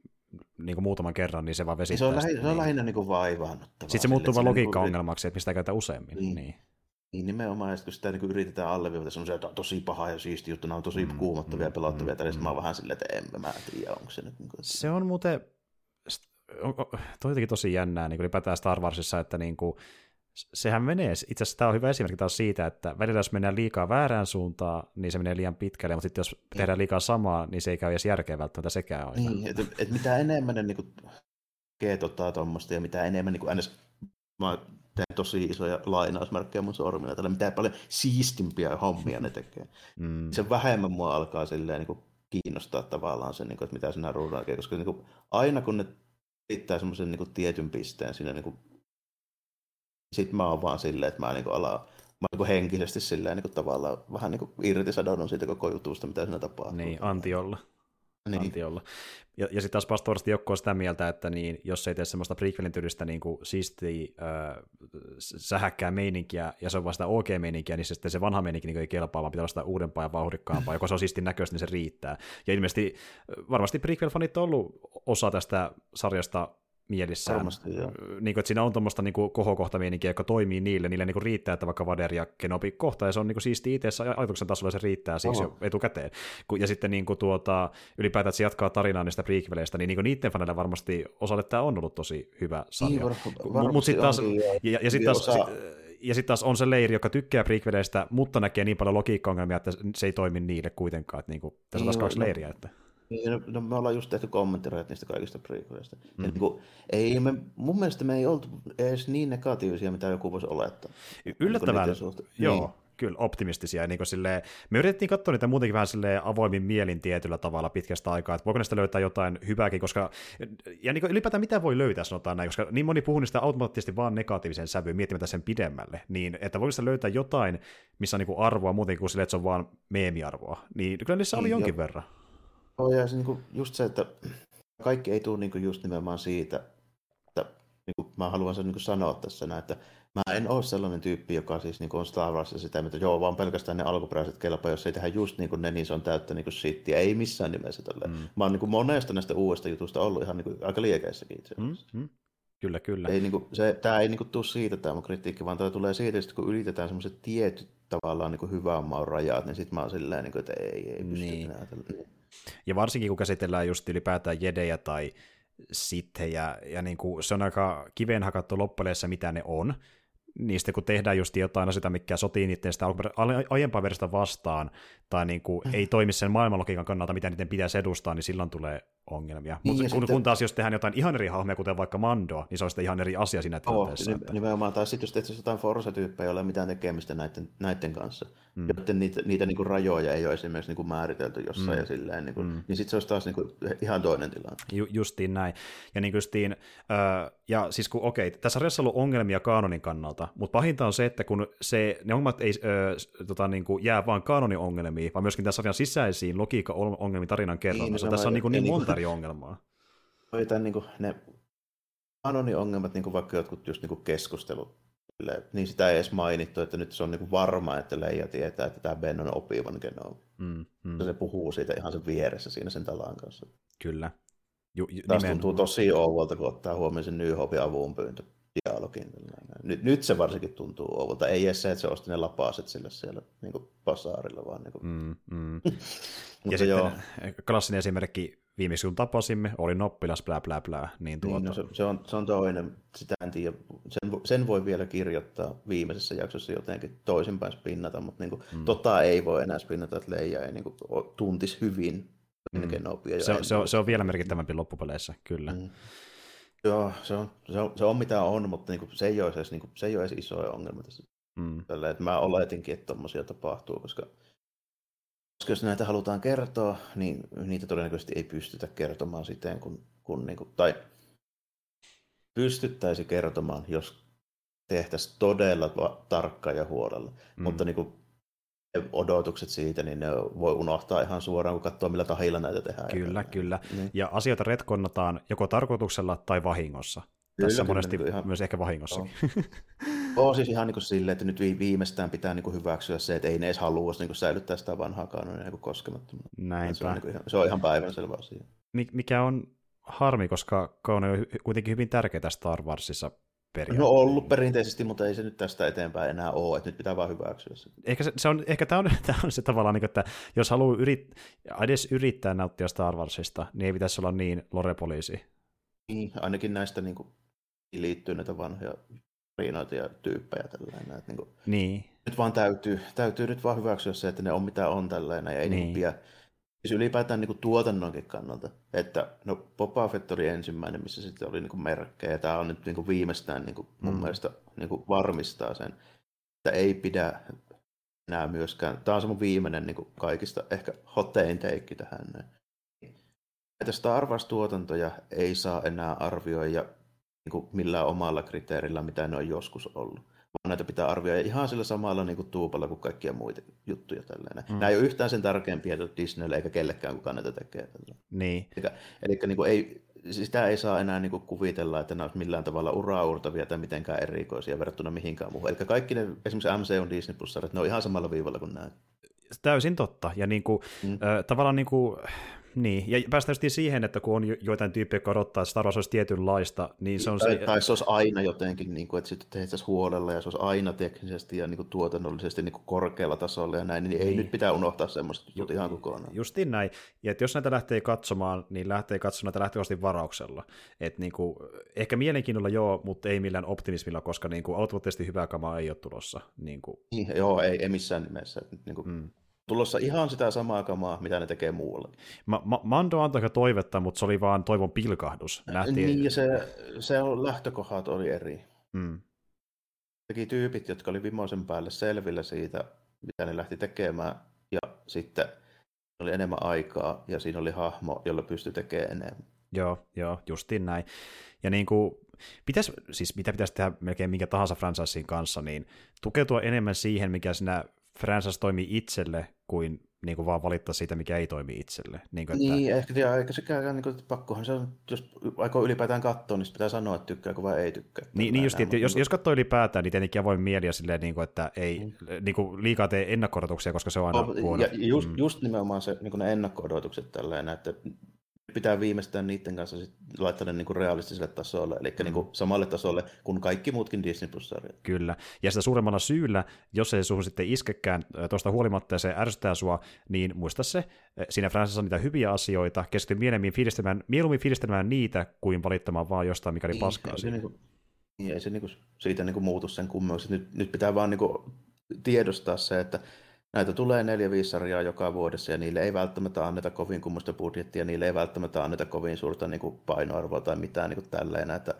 niin kuin muutaman kerran, niin se vaan vesittää. Se on, lähi, se on lähinnä niin kuin vaivaannuttavaa. Sitten se muuttuu vaan logiikka-ongelmaksi, että mistä käytetään useammin. Niin. niin. Niin nimenomaan, kun sitä niin yritetään alleviivata, semmoisia, että on tosi paha ja siisti juttu, nämä on tosi mm, kuumottavia ja pelottavia, mm, mm. mä oon vähän silleen, että en mä tiedä, onko se nyt. Niin kuin... Se on muuten, toi jotenkin tosi jännää, niin kuin ylipäätään Star Warsissa, että niin kuin, sehän menee, itse asiassa tämä on hyvä esimerkki taas siitä, että välillä jos mennään liikaa väärään suuntaan, niin se menee liian pitkälle, mutta sitten jos niin. tehdään liikaa samaa, niin se ei käy edes järkeä välttämättä sekään ole. Niin, että et mitä enemmän ne niin keet ottaa tuommoista ja mitä enemmän niin äänes... Mä teen tosi isoja lainausmerkkejä mun sormilla, tällä mitä paljon siistimpiä hommia ne tekee. Mm. Se vähemmän mua alkaa silleen, niin kuin, kiinnostaa tavallaan se, niin kuin, että mitä sinä ruudaan, koska niin kuin, aina kun ne riittää semmoisen niin kuin, tietyn pisteen siinä, niin kuin, sit mä oon vaan silleen, että mä, niin kuin, alan, mä niin kuin, henkisesti silleen, niin kuin, tavallaan vähän niin kuin, irtisadonnut siitä koko jutusta, mitä siinä tapahtuu. Niin, antiolla. Niin. Antiolla. Ja, ja sitten taas pastorasti joku on sitä mieltä, että niin, jos ei tee semmoista prequelin tyylistä niin siistiä, äh, sähäkkää meininkiä ja se on vaan sitä oikea meininkiä, niin sitten se vanha meininki niin ei kelpaa, vaan pitää olla sitä uudempaa ja vauhdikkaampaa. Joko se on siistin näköistä, niin se riittää. Ja ilmeisesti varmasti prequel-fanit on ollut osa tästä sarjasta mielissään. Varmasti, joo. Niin, että siinä on tuommoista niin kohokohtameininkiä, joka toimii niille. Niille niin riittää, että vaikka Vader ja Kenobi kohtaa, ja se on niin siistiä itseessä ajatuksen tasolla, se riittää siksi jo etukäteen. Ja sitten niin kuin, tuota, ylipäätään, että se jatkaa tarinaa niistä prequeleistä, niin, niin niiden fanille varmasti osalle tämä on ollut tosi hyvä sarja. Mutta sitten taas... Ja, ja sitten taas Ja sitten taas on se leiri, joka tykkää prequeleistä, mutta näkee niin paljon logiikka-ongelmia, että se ei toimi niille kuitenkaan. Että, niin kuin, tässä on taas kaksi leiriä, että... No, no me ollaan just tehty kommenttiroja niistä kaikista prequelista. Mm. Niin kuin, ei me, mun mielestä me ei oltu edes niin negatiivisia, mitä joku voisi olettaa. Yllättävän, niin joo, niin. kyllä optimistisia. Niin silleen, me yritettiin katsoa niitä muutenkin vähän avoimin mielin tietyllä tavalla pitkästä aikaa, että voiko niistä löytää jotain hyvääkin, koska, ja niin ylipäätään mitä voi löytää, sanotaan näin, koska niin moni puhuu niistä automaattisesti vaan negatiivisen sävyyn, miettimättä sen pidemmälle, niin että voiko sitä löytää jotain, missä on niin kuin arvoa muutenkin kuin silleen, että se on vaan meemiarvoa, niin kyllä niissä oli jonkin jo. verran. Oh, ja se, niin kuin, just se, että kaikki ei tule niin kuin, just nimenomaan siitä, että niin kuin, mä haluan sen niin kuin, sanoa tässä näin, että mä en ole sellainen tyyppi, joka siis niin kuin, on Star Warsissa sitä, että joo, vaan pelkästään ne alkuperäiset kelpaa, jos ei tehdä just niin kuin ne, niin se on täyttä niin shittiä, ei missään nimessä tälleen. Mm. Mä oon niin kuin, monesta näistä uudesta jutusta ollut ihan niin kuin, aika liekeissäkin itse asiassa. Mm, mm. Kyllä, kyllä. Ei, niin kuin, se, tää ei niin kuin, tule siitä tämä kritiikki, vaan tämä tulee siitä, että kun ylitetään semmoiset tietyt tavallaan niin kuin, hyvän maun rajat, niin sit mä oon silleen, niin kuin, että ei, ei pysty niin. enää tälleen. Ja varsinkin kun käsitellään just ylipäätään jedejä tai sithejä, ja niin kuin se on aika kiveen hakattu loppuleessa, mitä ne on, niin sitten kun tehdään just jotain sitä, mikä sotii niiden sitä aiempaa versiosta vastaan, tai niin kuin ei toimi sen maailmanlogiikan kannalta, mitä niiden pitäisi edustaa, niin silloin tulee ongelmia. Niin, mutta kun, sitten... kun taas jos tehdään jotain ihan eri hahmeja, kuten vaikka Mandoa, niin se on sitten ihan eri asia siinä tilanteessa. Oh, että... Nimenomaan, tai sitten jos tehtäisiin jotain Force-tyyppejä, joilla ei ole mitään tekemistä näiden, näiden kanssa, mm. joten niitä, niitä niin kuin rajoja ei ole esimerkiksi niin kuin määritelty jossain mm. ja silleen, niin, kuin, mm. niin sitten se olisi taas niin kuin ihan toinen tilanne. Ju, justiin näin. Ja niin justiin, äh, ja siis kun okei, okay, tässä sarjassa on ollut ongelmia kaanonin kannalta, mutta pahinta on se, että kun se, ne ongelmat ei äh, tota, niin kuin jää vaan kaanonin ongelmiin, vaan myöskin tässä sarjan sisäisiin logiikka-ongelmiin tarinan kerronnassa. Niin, tässä on niin, kuin niin monta eri ongelmaa. Tämän, niin kuin, ne anoniongelmat, niin kuin vaikka jotkut just niin keskustelut, niin sitä ei edes mainittu, että nyt se on niin kuin varma, että Leija tietää, että tämä Ben on Obi-Wan Kenobi. Mm, mm. Se puhuu siitä ihan sen vieressä siinä sen Talan kanssa. Kyllä. Ju, ju, Taas nimen... tuntuu tosi ouvolta, kun ottaa huomioon sen New Hopin avunpyyntö dialogin. Nyt, nyt se varsinkin tuntuu ouvolta. Ei edes se, että se osti ne lapaset sille siellä niin kuin basaarilla, vaan niin kuin... Mm, mm. Ja sitten joo. Klassinen esimerkki, viimeksi kun tapasimme, oli noppilas, blä, blä, blä. Niin tuota... niin, no se, se, on, se on toinen, sitä en tiedä. Sen, sen voi vielä kirjoittaa viimeisessä jaksossa jotenkin toisinpäin spinnata, mutta niin kuin, mm. tota ei voi enää spinnata, että Leija ei niin kuin, tuntisi hyvin. Mm. Se, se, on, se on vielä merkittävämpi loppupeleissä, kyllä. Mm. Joo, se on, se, on, se on mitä on, mutta niin kuin, se ei ole edes, niin kuin, se ei ole edes isoja ongelmia. Mm. Mä oletinkin, että tommosia tapahtuu, koska... Koska jos näitä halutaan kertoa, niin niitä todennäköisesti ei pystytä kertomaan siten, kun, kun niin kuin, tai pystyttäisi kertomaan, jos tehtäisiin todella tarkkaan ja huolella. Mm. Mutta niin kuin, odotukset siitä, niin ne voi unohtaa ihan suoraan, kun katsoo millä tahilla näitä tehdään. Kyllä, kyllä. Niin. Ja asioita retkonnataan joko tarkoituksella tai vahingossa. Kyllä, tässä kyllä, monesti niin ihan... myös ehkä vahingossa. On siis ihan niin silleen, että nyt viimeistään pitää niin hyväksyä se, että ei ne edes halua niin säilyttää sitä vanhaa kaanonia niin koskemattomana. Näinpä. Se on, niin ihan, se on ihan päivänselvä asia. Mikä on harmi, koska kaanonia on kuitenkin hyvin tärkeää Star Warsissa periaatteessa. No ollut perinteisesti, mutta ei se nyt tästä eteenpäin enää ole, että nyt pitää vaan hyväksyä se. Ehkä, se, se on, ehkä tämä, on, tämä on se tavallaan, niin kuin, että jos haluaa yrit, edes yrittää nauttia Star Warsista, niin ei pitäisi olla niin lorepoliisi. Niin, ainakin näistä niin kuin, liittyy näitä vanhoja... riinoita ja tyyppejä tällainen. Että niin kuin, niin. Nyt vaan täytyy, täytyy nyt vaan hyväksyä se, että ne on mitä on tällainen ja ei niin. Pidä. Siis ylipäätään niin kuin tuotannonkin kannalta. Että no Boba Fett oli ensimmäinen, missä sitten oli niin kuin merkkejä. Tämä on nyt niin kuin viimeistään niin kuin mun mm. mielestä niin kuin varmistaa sen, että ei pidä enää myöskään. Tämä on se mun viimeinen niin kuin kaikista ehkä hotein teikki tähän. Että Star Wars-tuotantoja ei saa enää arvioida niin kuin millään omalla kriteerillä, mitä ne on joskus ollut. Vaan näitä pitää arvioida ihan sillä samalla niin kuin tuupalla kuin kaikkia muita juttuja. Mm. Nämä ei ole yhtään sen tarkempia Disneylle eikä kellekään kukaan näitä tekee. Niin. Eli, eli niin kuin ei, sitä ei saa enää niin kuin kuvitella, että nämä olisivat millään tavalla uraurtavia tai mitenkään erikoisia verrattuna mihinkään muuhun. Eli kaikki ne, esimerkiksi M C U, Disney Plus-sarjat, ne on ihan samalla viivalla kuin nämä. Täysin totta. Ja niin kuin, mm. äh, tavallaan... Niin kuin... Niin, ja päästään just siihen, että kun on joitain tyyppejä, jotka odottaa, että Star Wars olisi tietynlaista, niin se on... Tai, se... tai se olisi aina jotenkin, niin kuin, että sitten tehtäisiin huolella, ja se olisi aina teknisesti ja niin kuin, tuotannollisesti niin kuin, korkealla tasolla ja näin, niin, niin ei nyt pitää unohtaa semmoista Ju- ihan kokonaan. Justiin näin, ja että jos näitä lähtee katsomaan, niin lähtee katsomaan näitä lähtökohtaisesti varauksella. Että niin kuin, ehkä mielenkiinnolla joo, mutta ei millään optimismilla, koska niin kuin, automaattisesti hyvää kamaa ei ole tulossa. Niin kuin... Joo, ei, ei missään nimessä. Niin kuin... mm. Tulossa ihan sitä samaa kamaa, mitä ne tekee muualla. Ma- Ma- Mando antoi toivetta, mutta se oli vaan toivon pilkahdus. Nähtiin... Niin, ja se, se lähtökohdat oli eri. Mm. Teki tyypit, jotka oli vimoisen päälle selvillä siitä, mitä ne lähti tekemään, ja sitten oli enemmän aikaa, ja siinä oli hahmo, jolla pystyi tekemään enemmän. Joo, joo, justiin näin. Ja niin kuin... Pitäis, siis mitä pitäisi tehdä melkein minkä tahansa franchisein kanssa, niin tukeutua enemmän siihen, mikä sinä franchise toimii itselle, kuin, niin kuin vaan valittaa siitä, mikä ei toimi itselle. Niin, kuin, että... niin ehkä tiedä, eikä sekään niin kuin, että pakkohan se on, jos aikoo ylipäätään katsoa, niin pitää sanoa, että tykkääkö vai ei tykkää. Niin, niin just, näin, jos, jos katsoo ylipäätään, niin tietenkin avoin mieli ja silleen, niin kuin, että ei mm. niin kuin, liikaa tee ennakko-odotuksia, koska se on aina no, huono. Ja just, mm. just nimenomaan se, niin kuin ne ennakko-odotukset tälleen, että pitää viimeistään niiden kanssa sit laittaa ne niinku realistiselle tasolle, eli mm. niinku samalle tasolle kuin kaikki muutkin Disney Plus-sarjat. Kyllä, ja sitä suuremmalla syyllä, jos ei sun sitten iskekään tuosta huolimatta ja se ärsyttää sua, niin muista se, siinä Fransassa on niitä hyviä asioita, keskity mieluummin fiilistelemään, mieluummin fiilistelemään niitä, kuin valittamaan vaan jostain, mikä oli paskaa siinä. Niinku, ei se niinku siitä niinku muutu sen kummeus, nyt, nyt pitää vaan niinku tiedostaa se, että Näitä tulee neljä viisi sarjaa joka vuodessa ja niille ei välttämättä anneta kovin kummoista budjettia, niille ei välttämättä anneta kovin suurta niin kuin painoarvoa tai mitään niin kuin tälleen. Että,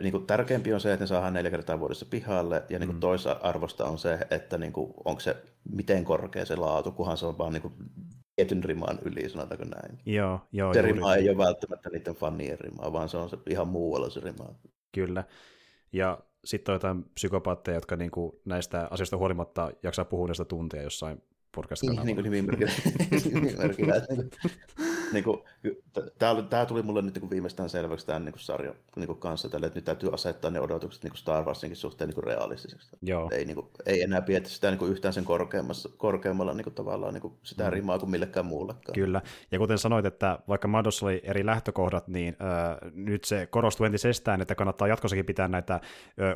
niin kuin tärkeämpi on se, että ne saadaan neljä kertaa vuodessa pihalle ja niin kuin mm. toisarvosta on se, että niin kuin, onko se miten korkea se laatu, kunhan se on vaan niin kuin tietyn riman yli, sanotaanko näin. Joo, joo, se rima ei ole välttämättä niiden fanien rimaa, vaan se on se ihan muualla se rima. Kyllä. Ja sitten on jotain psykopaatteja, jotka niinku näistä asioista huolimatta jaksaa puhua näistä tunteja jossain podcast-kanavalla. Niin kuin nimimerkillä. Tämä tuli mulle nyt viimeistään selväksi tämän sarjan kanssa, että nyt täytyy asettaa ne odotukset Star Warsinkin suhteen realistiseksi. Ei enää pidä sitä yhtään sen korkeammalla tavallaan sitä rimaa kuin millekään muullakaan. Kyllä, ja kuten sanoit, että vaikka Mandossa oli eri lähtökohdat, niin nyt se korostuu entisestään, että kannattaa jatkossakin pitää näitä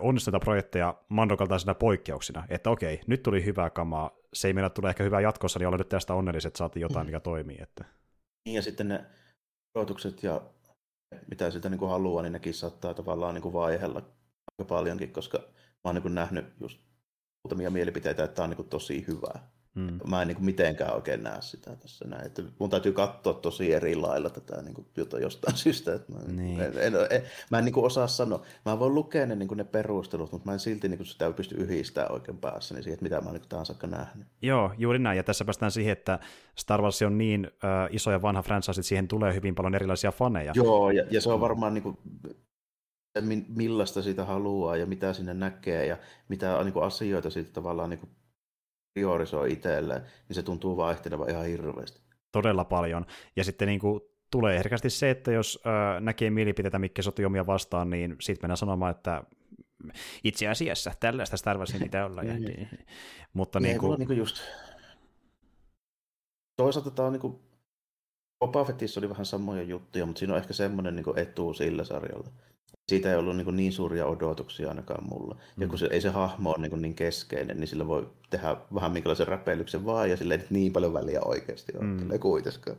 onnistuneita projekteja Mandon kaltaisena poikkeuksina, että okei, nyt tuli hyvää kamaa, se ei meillä tule ehkä hyvää jatkossa, niin ollaan nyt tästä onnelliset, että saatiin jotain, mikä toimii. Että... Ja sitten ne odotukset ja mitä siltä niin kuin haluaa, niin nekin saattaa tavallaan niin kuin vaihella aika paljonkin, koska mä oon niin kuin nähnyt just muutamia mielipiteitä, että tämä on niin kuin tosi hyvää. Mm. Mä en niin kuin mitenkään oikein näe sitä tässä näin. Että mun täytyy katsoa tosi eri lailla tätä niin kuin jostain syystä. Että mä, niin. en, en, en, mä en niin kuin osaa sanoa. Mä voin lukea ne, niin kuin ne perustelut, mutta mä en silti niin kuin sitä pysty yhdistämään oikein päässäni siihen, mitä mä oon niin tähän saakka nähnyt. Joo, juuri näin. Ja tässä päästään siihen, että Star Wars on niin äh, iso ja vanha franchise, että siihen tulee hyvin paljon erilaisia faneja. Joo, ja, ja se on varmaan... Niin kuin, millaista siitä haluaa ja mitä sinne näkee ja mitä niin kuin asioita siitä tavallaan... Niin kuin priorisoi itselleen, niin se tuntuu vaihtelevan ihan hirveästi. Todella paljon. Ja sitten niin kuin, tulee herkästi se, että jos ö, näkee mielipiteitä, mitkä sotii omia vastaan, niin sitten mennään sanomaan, että itse asiassa tällaista Star Warsin pitää olla. Ja, niin. Mutta niin kuin... niin kuin just... Toisaalta tämä on niin kuin... Boba Fettissä oli vähän samoja juttuja, mutta siinä on ehkä semmoinen niin kuin etu sillä sarjalla. Siitä ei ollut niin, niin suuria odotuksia ainakaan mulla. Mm. Ja kun se, ei se hahmo ole niin, niin keskeinen, niin sillä voi tehdä vähän minkälaisen räpeilyksen vaan, ja sillä ei niin paljon väliä oikeasti ole. Mm. Kuitenkaan.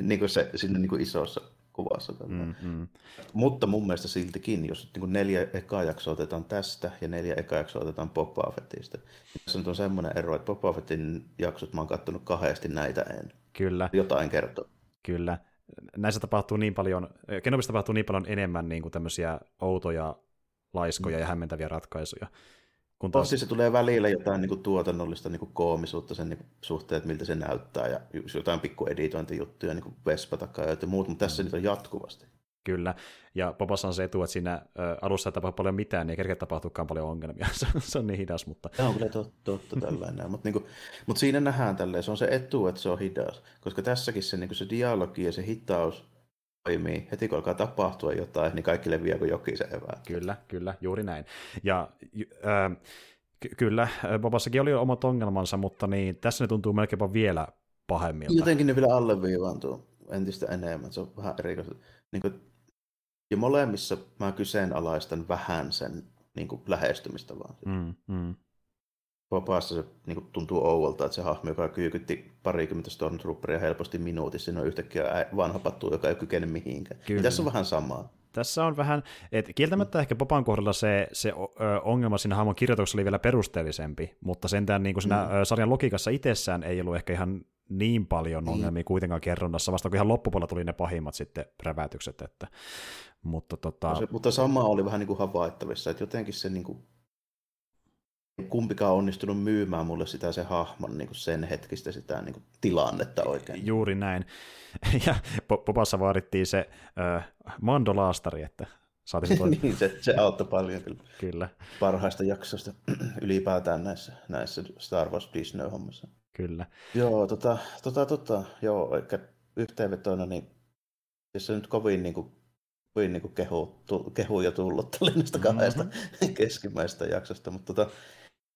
niin kuin se siinä niin kuin isossa kuvassa. Mm, mm. Mutta mun mielestä siltikin, jos niin kuin neljä ekaa jaksoa otetaan tästä, ja neljä ekaa jaksoa otetaan Boba Fettistä. Tässä on semmoinen ero, että Boba Fettin jaksot mä oon kattonut kahdesti, näitä en. Kyllä. Jotain kertoo. Kyllä. Näissä tapahtuu niin paljon, Kenobissa tapahtuu niin paljon enemmän niin kuin tämmöisiä outoja, laiskoja mm. ja hämmentäviä ratkaisuja. Kun taas... Siis se tulee välillä jotain niin kuin tuotannollista niin kuin koomisuutta sen niin kuin suhteen, että miltä se näyttää, ja jotain pikku editointijuttuja, niin kuin Vespa takaa ja muut, mutta tässä mm. niitä on jatkuvasti. Kyllä, ja Popassa on se etu, että siinä alussa ei tapahdu paljon mitään, niin ei kerkeä tapahtukaan paljon ongelmia, se on niin hidas, mutta... Tämä on kyllä totta tällainen, mutta niinku, mut siinä nähdään tälleen, se on se etu, että se on hidas, koska tässäkin se, niinku, se dialogi ja se hitaus toimii, heti kun alkaa tapahtua jotain, niin kaikki leviää kuin jokin se evää. Kyllä, kyllä, juuri näin, ja... Äh, ky- kyllä, Popassakin oli omat ongelmansa, mutta niin, tässä ne tuntuu melkeinpä vielä pahemmilta. Jotenkin ne vielä alleviivaantuu entistä enemmän, se on vähän erikoista. Niinku, ja molemmissa mä kyseenalaistan vähän sen niin kuin lähestymistä vaan. Mm, mm. Vapaassa se niin kuin tuntuu ouvolta, että se hahmo, joka kyykytti parikymmentä Stormtrooperia helposti minuutissa, niin on yhtäkkiä vanha pattu, joka ei kykene mihinkään. Tässä on vähän samaa. Tässä on vähän, että kieltämättä ehkä Boban kohdalla se, se ongelma siinä hahmon kirjoituksessa oli vielä perusteellisempi, mutta sentään niin kuin siinä mm. sarjan logiikassa itsessään ei ollut ehkä ihan niin paljon niin. ongelmia kuitenkaan kerronnassa, vasta kun ihan loppupuolella tuli ne pahimmat sitten rävätykset. Että, mutta, tota... se, mutta sama oli vähän niin kuin havaittavissa, että jotenkin se niin kuin, kumpikaan onnistunut myymään mulle sitä se hahmon niin kuin sen hetkistä sitä niin kuin tilannetta oikein. Juuri näin. Ja Popassa vaadittiin se äh, Mando-laastari, että saatiin se niin, se, se auttoi paljon kyllä. Kyllä. Parhaista jaksoista ylipäätään näissä, näissä Star Wars Disney-hommissa. Kyllä. Joo, tota, tota, tota, joo, eikä yhteenvetona, niin jos se nyt kovin, niin kuin, kovin niin kuin kehu, tu, kehuja tullut tälle näistä kahdesta mm-hmm. keskimmäistä jaksosta, mutta tota,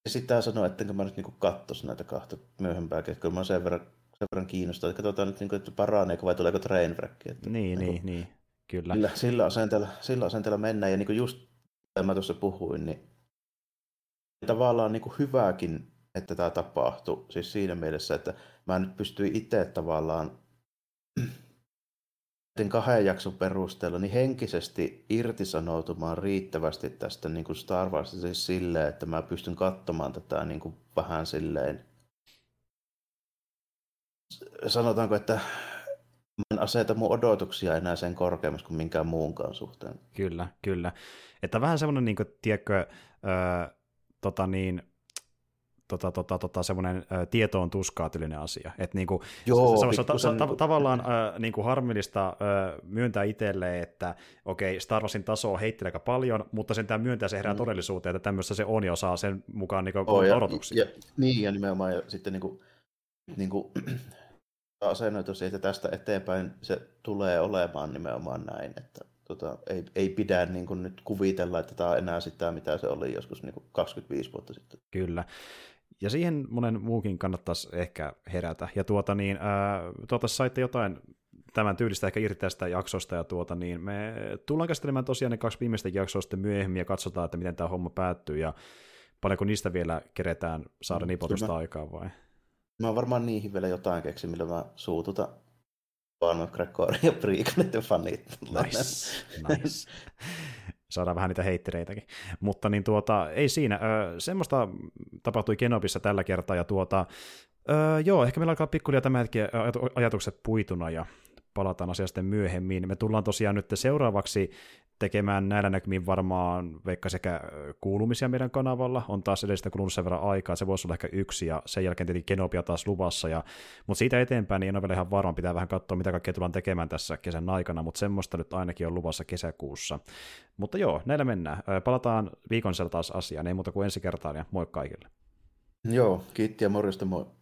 sitä sanoa, ettenkö mä nyt niin katsoisi näitä kahta myöhempää, koska mä oon sen verran, sen verran kiinnostaa, että katsotaan nyt, niin kuin, että paraneeko vai tuleeko trainwreck. Että, niin, niin, niin, niin, kyllä. Sillä, sillä asenteella, sillä asenteella mennään, ja niin kuin just mitä mä tuossa puhuin, niin tavallaan niin kuin hyvääkin, että tämä tapahtui siis siinä mielessä, että mä nyt pystyin itse tavallaan kahden jakson perusteella niin henkisesti irtisanoutumaan riittävästi tästä niin kuin Star Warsista siis silleen, että mä pystyn katsomaan tätä niin kuin vähän silleen, sanotaanko, että mä en aseta mun odotuksia enää sen korkeammaksi kuin minkään muunkaan suhteen. Kyllä, kyllä. Että vähän semmoinen, niin kuin, tiedätkö, äh, tota niin... Tota, tota, tota, semmoinen ä, tietoon tuskaa tyylinen asia. Että niinku, joo, se, se, se, se, se, ta, tavallaan ä, niinku harmillista ä, myöntää itselleen, että okei, Star Warsin tasoa heittelee aika paljon, mutta sentään myöntää se herää mm. todellisuuteen, että tämmöistä se on ja saa sen mukaan niinku, oh, ja, odotuksia. Ja, niin, ja nimenomaan ja sitten niinku, niinku, asennoitus, että tästä eteenpäin se tulee olemaan nimenomaan näin, että tota, ei, ei pidä niin kuin, nyt kuvitella, että tämä on enää sitä, mitä se oli joskus niin kuin kaksikymmentäviisi vuotta sitten. Kyllä. Ja siihen monen muukin kannattaisi ehkä herätä. Ja tuota niin, tuota saitte jotain tämän tyylistä ehkä irti tästä jaksosta, ja tuota niin, me tullaan käsittelemään tosiaan ne kaksi viimeistä jaksoa sitten myöhemmin, ja katsotaan, että miten tämä homma päättyy, ja paljonko niistä vielä keretään saada nipotusta aikaan vai? Mä varmaan niihin vielä jotain keksin, millä mä suututan Arnold Gregorin ja Priikoneiden fanit. Nice, nice. Saadaan vähän niitä heittereitäkin. Mutta niin tuota, ei siinä. Ö, semmoista tapahtui Kenobissa tällä kertaa. Ja tuota, ö, joo, ehkä meillä alkaa pikkulia tämän hetken ajatukset puituna ja palataan asiaan sitten myöhemmin. Me tullaan tosiaan nyt seuraavaksi tekemään näillä näkymin varmaan vaikka sekä kuulumisia meidän kanavalla, on taas edellistä kulunut sen verran aikaa, se voisi olla ehkä yksi, ja sen jälkeen tietenkin Kenobia taas luvassa, ja, mutta siitä eteenpäin niin en ole vielä ihan varma, pitää vähän katsoa, mitä kaikkea tullaan tekemään tässä kesän aikana, mutta semmoista nyt ainakin on luvassa kesäkuussa. Mutta joo, näillä mennään. Palataan viikon sieltä taas asiaan, ei muuta kuin ensi kertaan, ja moi kaikille. Joo, kiitti ja morjesta, moi.